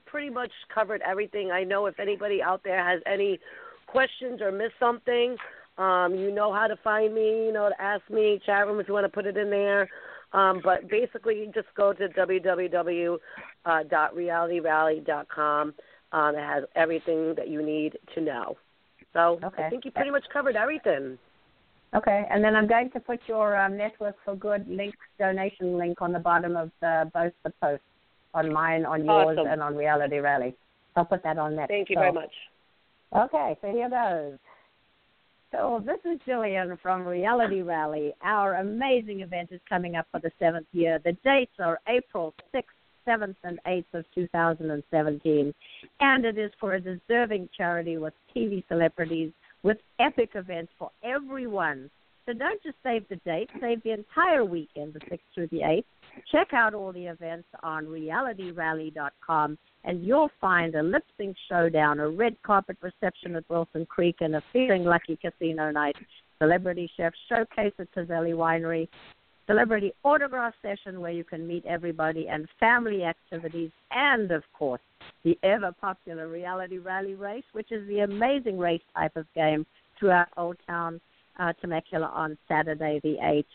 pretty much covered everything. I know if anybody out there has any questions or missed something, you know how to find me. To ask me, chat room if you want to put it in there. But basically, you just go to www.realityrally.com. It has everything that you need to know. So I think you pretty much covered everything. Okay, and then I'm going to put your Network for Good donation link on the bottom of both the posts, on mine, on yours, and on Reality Rally. I'll put that on next. Thank you very much. Okay, so here goes. So this is Jillian from Reality Rally. Our amazing event is coming up for the 7th year. The dates are April 6th. 7th and 8th of 2017, and it is for a deserving charity with TV celebrities, with epic events for everyone. So don't just save the date, save the entire weekend, the 6th through the 8th. Check out all the events on realityrally.com, and you'll find a lip sync showdown, a red carpet reception at Wilson Creek, and a feeling lucky casino night, celebrity chef showcase at Cazelli Winery, celebrity autograph session where you can meet everybody, and family activities, and, of course, the ever-popular Reality Rally Race, which is the amazing race type of game throughout Old Town Temecula on Saturday the 8th.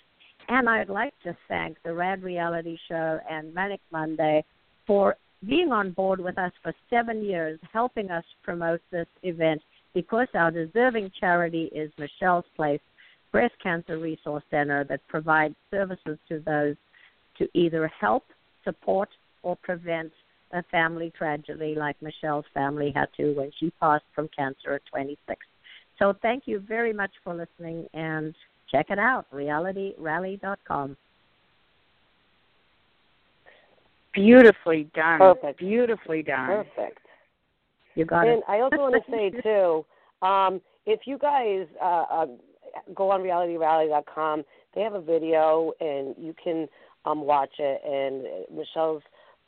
And I'd like to thank the Rad Reality Show and Manic Monday for being on board with us for 7 years, helping us promote this event, because our deserving charity is Michelle's Place, Breast Cancer Resource Center, that provides services to those to either help, support, or prevent a family tragedy like Michelle's family had to when she passed from cancer at 26. So thank you very much for listening, and check it out, realityrally.com. Beautifully done. Perfect. Beautifully done. Perfect. You got it. And I also want to say, too, if you guys go on realityrally.com. They have a video, and you can watch it. And Michelle's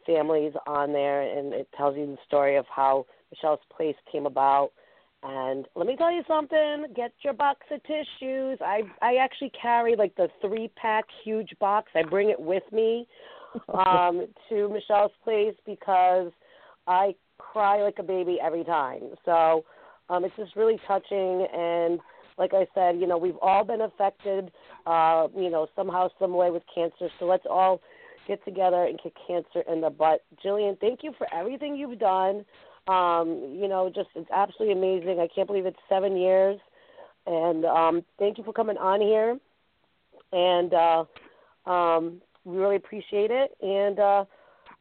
family's on there, and it tells you the story of how Michelle's Place came about. And let me tell you something, get your box of tissues. I actually carry like the 3-pack huge box. I bring it with me to Michelle's Place because I cry like a baby every time. So it's just really touching. And like I said, you know, we've all been affected, you know, somehow, some way with cancer. So let's all get together and kick cancer in the butt. Jillian, thank you for everything you've done. You know, just it's absolutely amazing. I can't believe it's 7 years. And thank you for coming on here. And we really appreciate it. And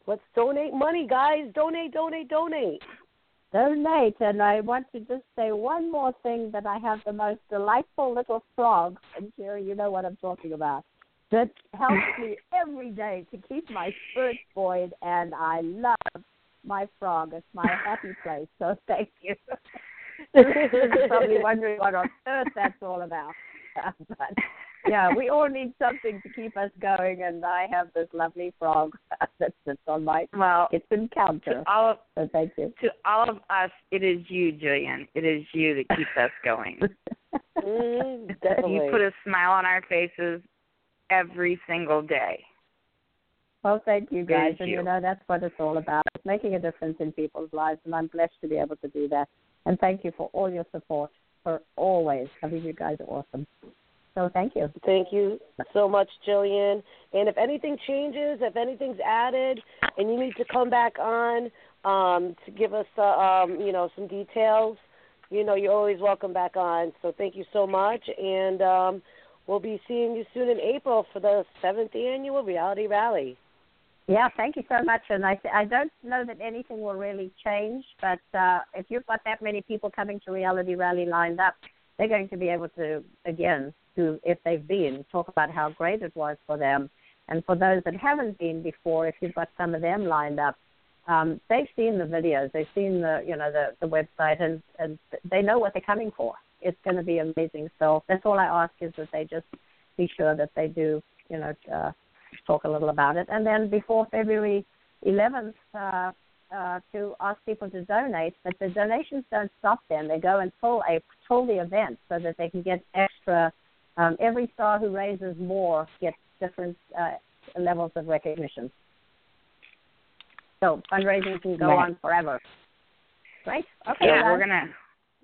let's donate money, guys. Donate. Donate. And I want to just say one more thing, that I have the most delightful little frog. And Cherry, you know what I'm talking about. That helps me every day to keep my spirit buoyed. And I love my frog. It's my happy place. So thank you. You're probably wondering what on earth that's all about. But yeah, we all need something to keep us going, and I have this lovely frog that sits on my kitchen counter. So thank you. To all of us, it is you, Jillian. It is you that keeps us going. Definitely. You put a smile on our faces every single day. Well, thank you, guys. Thank you. And, you know, that's what it's all about. It's making a difference in people's lives, and I'm blessed to be able to do that. And thank you for all your support, for always. I mean, you guys are awesome. So thank you. Thank you so much, Jillian. And if anything changes, if anything's added, and you need to come back on to give us, you know, some details, you know, you're always welcome back on. So thank you so much. And we'll be seeing you soon in April for the 7th Annual Reality Rally. Yeah, thank you so much. And I don't know that anything will really change, but if you've got that many people coming to Reality Rally lined up, they're going to be able to, again, do, if they've been, talk about how great it was for them. And for those that haven't been before, if you've got some of them lined up, they've seen the videos, they've seen the, you know, the website, and they know what they're coming for. It's going to be amazing. So that's all I ask, is that they just be sure that they do, you know, talk a little about it. And then before February 11th, to ask people to donate, but the donations don't stop then. They go until the event, so that they can get extra. Every star who raises more gets different levels of recognition. So fundraising can go on forever. Right? Okay. Yeah,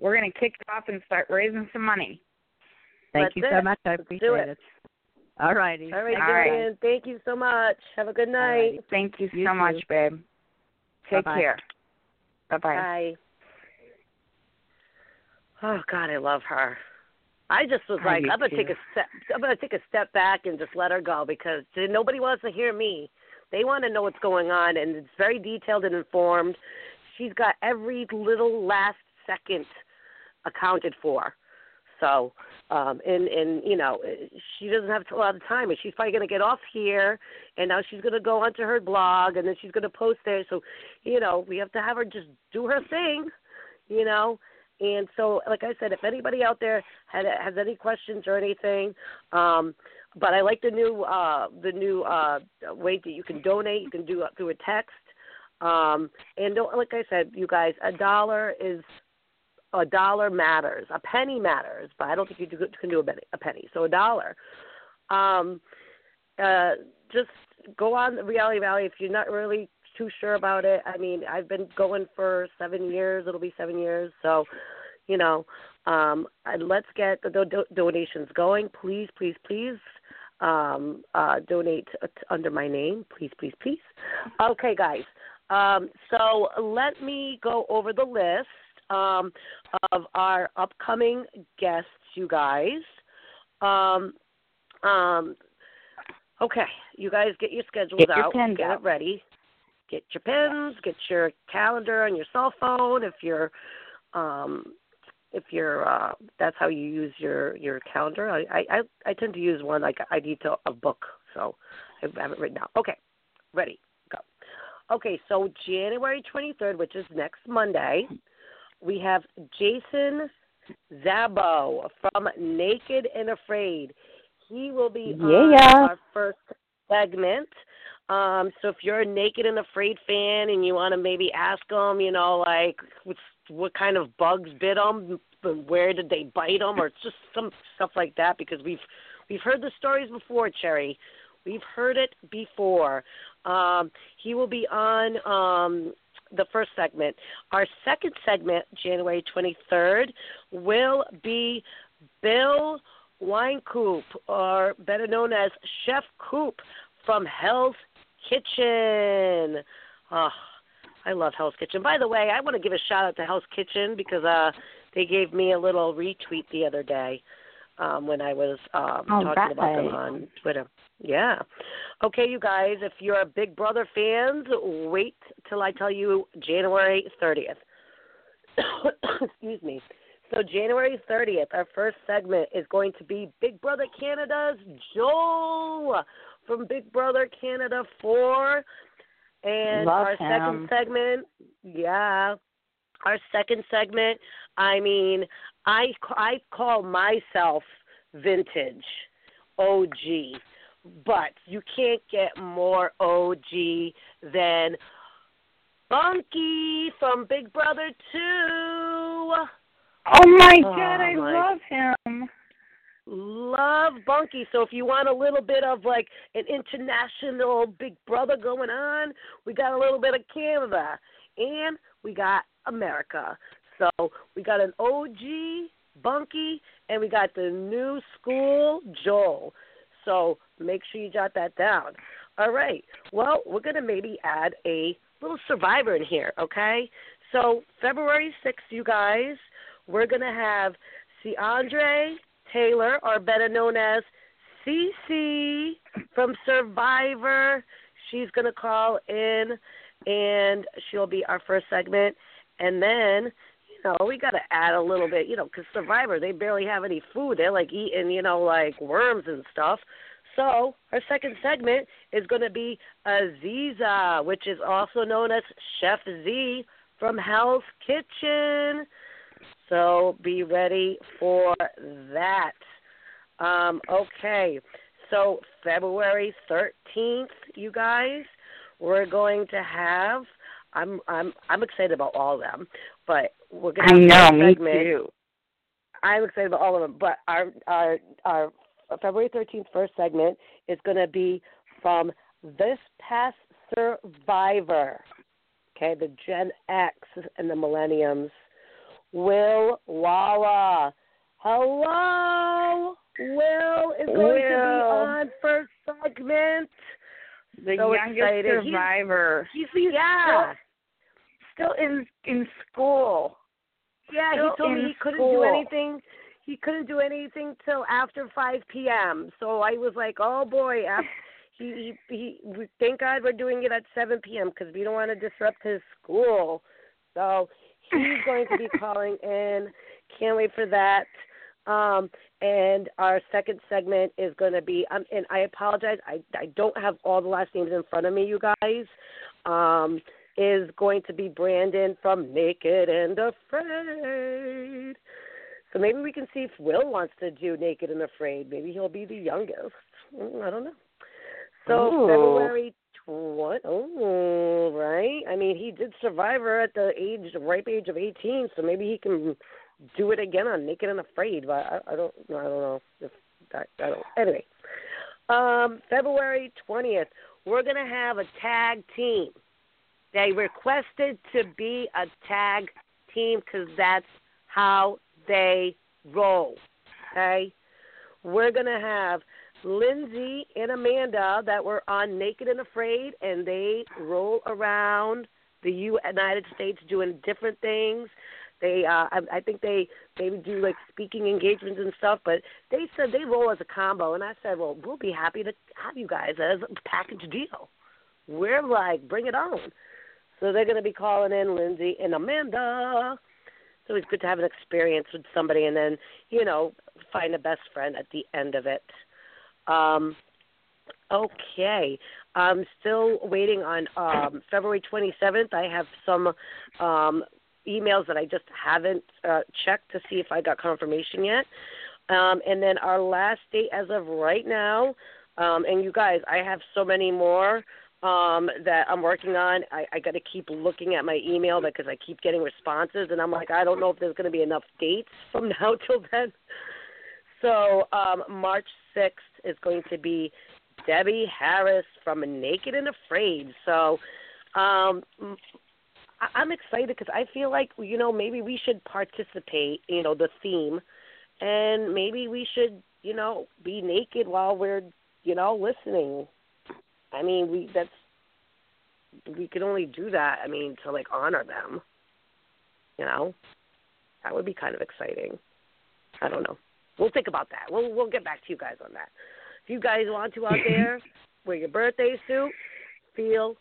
we're gonna kick it off and start raising some money. Thank you so much. I appreciate it. All righty. All right, Jillian. Thank you so much. Have a good night. Thank you so much, babe. Take care. Bye-bye. Bye. Oh, God, I love her. I just was like, I'm gonna take a step back and just let her go, because nobody wants to hear me. They want to know what's going on, and it's very detailed and informed. She's got every little last second accounted for. So, and you know, she doesn't have a lot of time, and she's probably going to get off here, and now she's going to go onto her blog, and then she's going to post there. So, you know, we have to have her just do her thing, you know. And so, like I said, if anybody out there has any questions or anything, but I like the new way that you can donate. You can do it through a text, and don't, like I said, you guys, a dollar matters. A penny matters, but I don't think you can do a penny. So a dollar. Just go on the Reality Rally if you're not really too sure about it. I mean, I've been going for 7 years. It'll be 7 years. So, you know, let's get the donations going. Please, please, please donate under my name. Please, please, please. Okay, guys. So let me go over the list. Of our upcoming guests, you guys. Okay, you guys get your schedules out. Get it ready. Get your pens. Get your calendar on your cell phone. If you're that's how you use your calendar. I tend to use one like I need to a book, so I have it written out. Okay, ready, go. Okay, so January 23rd, which is next Monday. We have Jason Zabo from Naked and Afraid. He will be on our first segment. So if you're a Naked and Afraid fan and you want to maybe ask him, you know, like what kind of bugs bit him, where did they bite him, or just some stuff like that, because we've heard the stories before, Cherry. We've heard it before. He will be on the first segment. Our second segment, January 23rd, will be Bill Winecoop, or better known as Chef Coop from Hell's Kitchen. Oh, I love Hell's Kitchen. By the way, I want to give a shout out to Hell's Kitchen because they gave me a little retweet the other day when I was talking about them on Twitter. Yeah. Okay, you guys, if you're a Big Brother fans, wait till I tell you January 30th. Excuse me. So January 30th, our first segment is going to be Big Brother Canada's Joel from Big Brother Canada 4. And our second segment, I mean, I call myself vintage OG, but you can't get more OG than Bunky from Big Brother 2. Oh, my God, I love him. Love Bunky. So if you want a little bit of, like, an international Big Brother going on, we got a little bit of Canada, and we got America. So we got an OG, Bunky, and we got the new school, Joel. So make sure you jot that down. All right. Well, we're going to maybe add a little Survivor in here, okay? So February 6th, you guys, we're going to have Keandre Taylor, or better known as Cece from Survivor. She's going to call in, and she'll be our first segment. And then, you know, we got to add a little bit, you know, because Survivor, they barely have any food. They're, like, eating, you know, like worms and stuff. So our second segment is going to be Aziza, which is also known as Chef Z from Hell's Kitchen. So be ready for that. Okay, so February 13th, you guys, we're going to have. I'm excited about all of them, but we're going to have a segment. Me too. I'm excited about all of them, but our February 13th first segment is going to be from this past Survivor. Okay, the Gen X and the Millennials. Will Wahl. Hello, Will is going to be on first segment. The youngest excited. Survivor. He's still in school. Yeah, still he told me he couldn't do anything till after 5 p.m. So I was like, oh boy, he thank God we're doing it at 7 p.m. because we don't want to disrupt his school. So he's going to be calling in. Can't wait for that. And our second segment is going to be, and I apologize, I don't have all the last names in front of me, you guys, is going to be Brandon from Naked and Afraid. So maybe we can see if Will wants to do Naked and Afraid. Maybe he'll be the youngest. I don't know. So February 20th. Oh, right. I mean, he did Survivor at the ripe age of 18, so maybe he can do it again on Naked and Afraid, but I don't know. Anyway, February 20th, we're going to have a tag team. They requested to be a tag team because that's how they roll, okay? We're going to have Lindsay and Amanda that were on Naked and Afraid, and they roll around the United States doing different things. They, I think they do, like, speaking engagements and stuff, but they said they roll as a combo. And I said, well, we'll be happy to have you guys as a package deal. We're like, bring it on. So they're going to be calling in Lindsay and Amanda. It's always good to have an experience with somebody and then, you know, find a best friend at the end of it. Okay. I'm still waiting on February 27th. I have some emails that I just haven't checked to see if I got confirmation yet. And then our last date as of right now, and you guys, I have so many more that I'm working on. I got to keep looking at my email because I keep getting responses, and I'm like, I don't know if there's going to be enough dates from now till then. So March 6th is going to be Debbie Harris from Naked and Afraid. So I'm excited because I feel like, you know, maybe we should participate, you know, the theme, and maybe we should, you know, be naked while we're, you know, listening. I mean, we can only do that, I mean, to, like, honor them, you know? That would be kind of exciting. I don't know. We'll think about that. We'll get back to you guys on that. If you guys want to out there wear your birthday suit, feel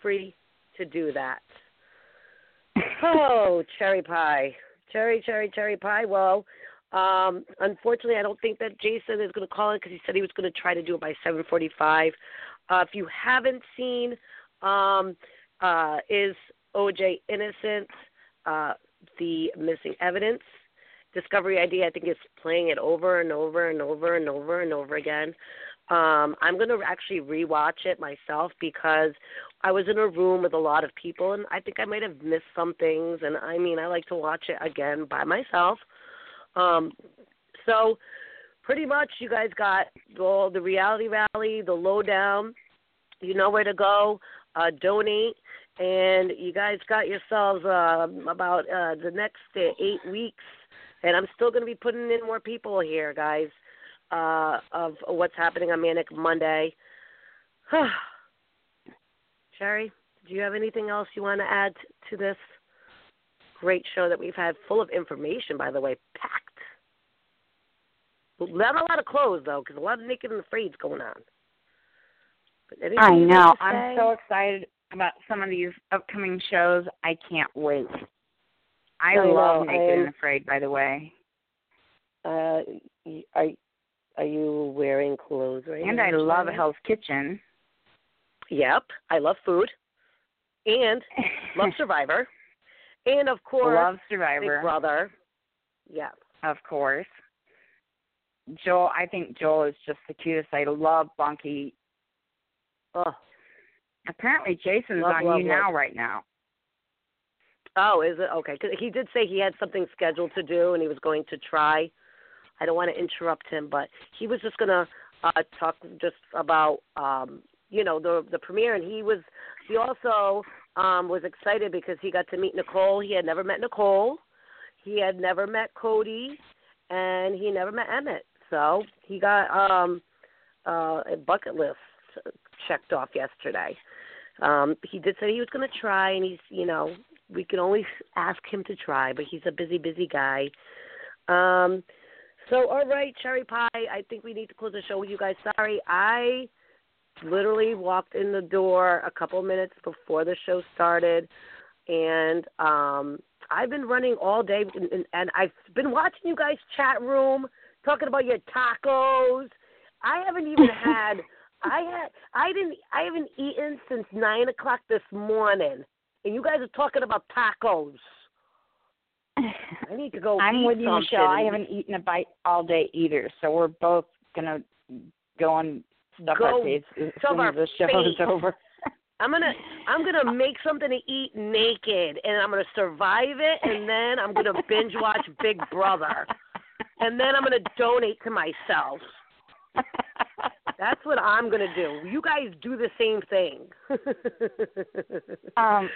free to do that. Oh, cherry pie. Cherry pie. Well, unfortunately, I don't think that Jason is going to call in because he said he was going to try to do it by 7:45. If you haven't seen Is O.J. Innocent? The Missing Evidence. Discovery ID, I think, is playing it over and over and over and over and over again. I'm going to actually rewatch it myself because I was in a room with a lot of people, and I think I might have missed some things. And, I mean, I like to watch it again by myself. So pretty much you guys got all the Reality Rally, the lowdown. You know where to go. Donate. And you guys got yourselves about the next 8 weeks. And I'm still going to be putting in more people here, guys, of what's happening on Manic Monday. Sherry, do you have anything else you want to add to this great show that we've had full of information, by the way, packed? Not a lot of clothes, though, because a lot of Naked and Afraid's going on. But I know. I'm so excited about some of these upcoming shows. I can't wait. I love Naked and Afraid, by the way. Are you wearing clothes right now? And I love Hell's Kitchen. Yep. I love food. And love Survivor. And, of course, love Survivor. Big Brother. Yeah. Of course. Joel, I think Joel is just the cutest. I love Bunky. Oh. Apparently Jason's right now. Oh, is it? Okay. 'Cause he did say he had something scheduled to do and he was going to try. I don't want to interrupt him, but he was just going to talk just about, you know, the premiere. And he also was excited because he got to meet Nicole. He had never met Nicole. He had never met Cody. And he never met Emmett. So he got a bucket list checked off yesterday. He did say he was going to try, and he's, you know, we can always ask him to try, but he's a busy, busy guy. So, all right, Cherry Pie, I think we need to close the show with you guys. Sorry, I literally walked in the door a couple minutes before the show started, and I've been running all day, and I've been watching you guys' chat room, talking about your tacos. I haven't even had – I haven't eaten since 9 o'clock this morning. And you guys are talking about tacos. I need to go. I'm with you, Michelle. I haven't eaten a bite all day either, so we're both gonna go and stuff our face as soon as the show is over. I'm gonna make something to eat naked, and I'm gonna survive it, and then I'm gonna binge watch Big Brother, and then I'm gonna donate to myself. That's what I'm going to do. You guys do the same thing. I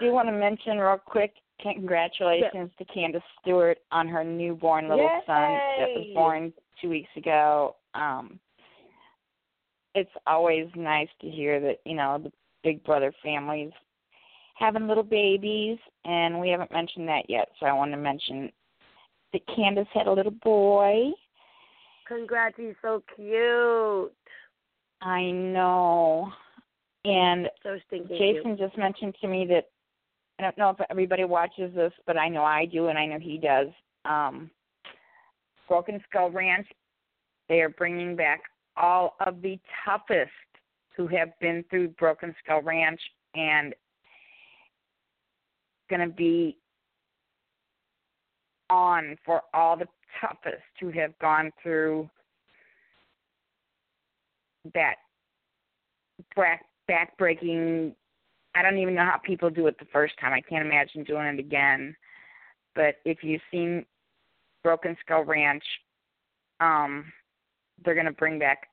do want to mention real quick, congratulations to Candace Stewart on her newborn little son that was born 2 weeks ago. It's always nice to hear that, you know, the Big Brother family's having little babies, and we haven't mentioned that yet, so I want to mention that Candace had a little boy. Congrats, he's so cute. I know. And so Jason just mentioned to me that, I don't know if everybody watches this, but I know I do and I know he does. Broken Skull Ranch, they are bringing back all of the toughest who have been through Broken Skull Ranch, and going to be on for all the toughest to have gone through that back-breaking. I don't even know how people do it the first time. I can't imagine doing it again. But if you've seen Broken Skull Ranch, they're going to bring back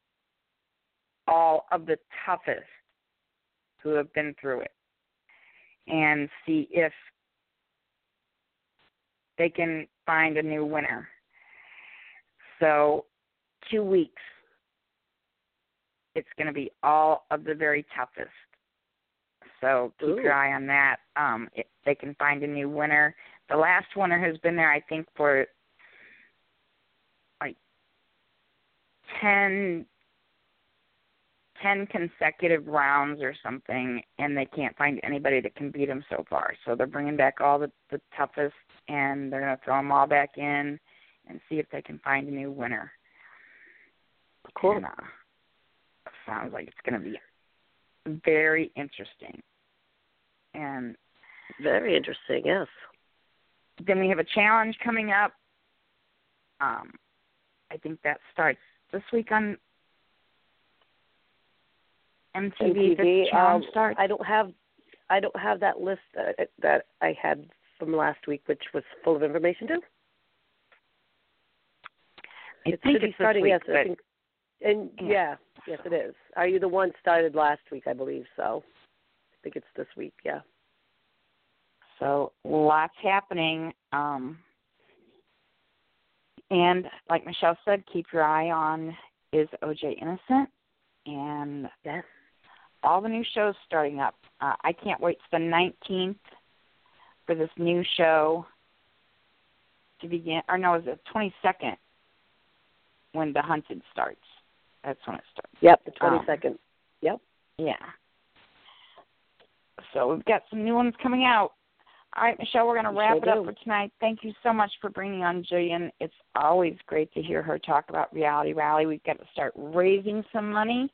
all of the toughest who have been through it and see if they can find a new winner. So 2 weeks, it's going to be all of the very toughest. So keep your eye on that. If they can find a new winner. The last winner has been there, I think, for like 10 consecutive rounds or something, and they can't find anybody that can beat them so far. So they're bringing back all the toughest, and they're going to throw them all back in and see if they can find a new winner. Cool. And, sounds like it's going to be very interesting. And very interesting, yes. Then we have a challenge coming up. I think that starts this week on MTV. The challenge starts. I don't have that list that I had from last week, which was full of information too. I think it's starting this week, yes. Yes, it is. Are You the One started last week, I believe so. I think it's this week, yeah. So lots happening. And like Michelle said, keep your eye on Is OJ Innocent? And yes, all the new shows starting up. I can't wait. It's the 19th for this new show to begin. Or no, it's the 22nd when The Hunted starts. That's when it starts. Yep, the 22nd. Yep. Yeah. So we've got some new ones coming out. All right, Michelle, we're going to wrap it up for tonight. Thank you so much for bringing on Jillian. It's always great to hear her talk about Reality Rally. We've got to start raising some money.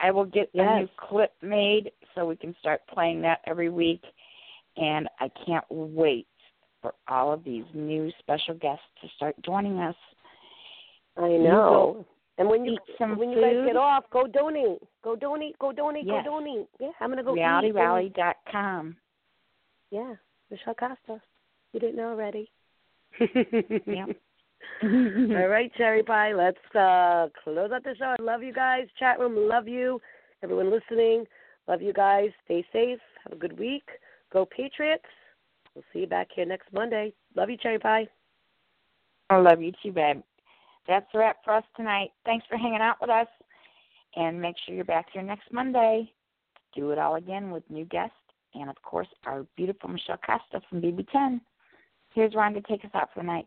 I will get a new clip made so we can start playing that every week. And I can't wait for all of these new special guests to start joining us. I know. And when you guys get off, go donate. Go donate. Yeah, I'm going to go realityrally.com. Yeah. Michelle Costa. You didn't know already. Yeah. All right, Cherry Pie. Let's close out the show. I love you guys. Chat room, love you. Everyone listening, love you guys. Stay safe. Have a good week. Go Patriots. We'll see you back here next Monday. Love you, Cherry Pie. I love you too, babe. That's a wrap for us tonight. Thanks for hanging out with us. And make sure you're back here next Monday. Do it all again with new guests. And, of course, our beautiful Michelle Costa from BB10. Here's Ron to take us out for the night.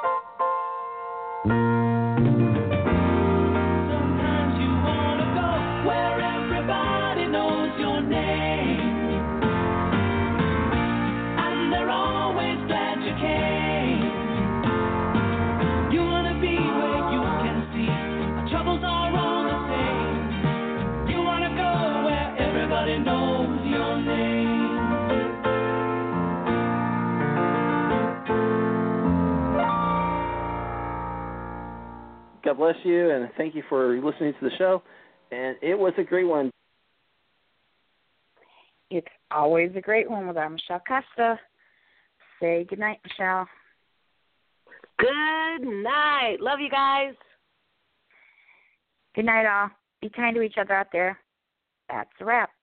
God bless you, and thank you for listening to the show. And it was a great one. It's always a great one with our Michelle Costa. Say goodnight, Michelle. Good night. Love you guys. Good night, all. Be kind to each other out there. That's a wrap.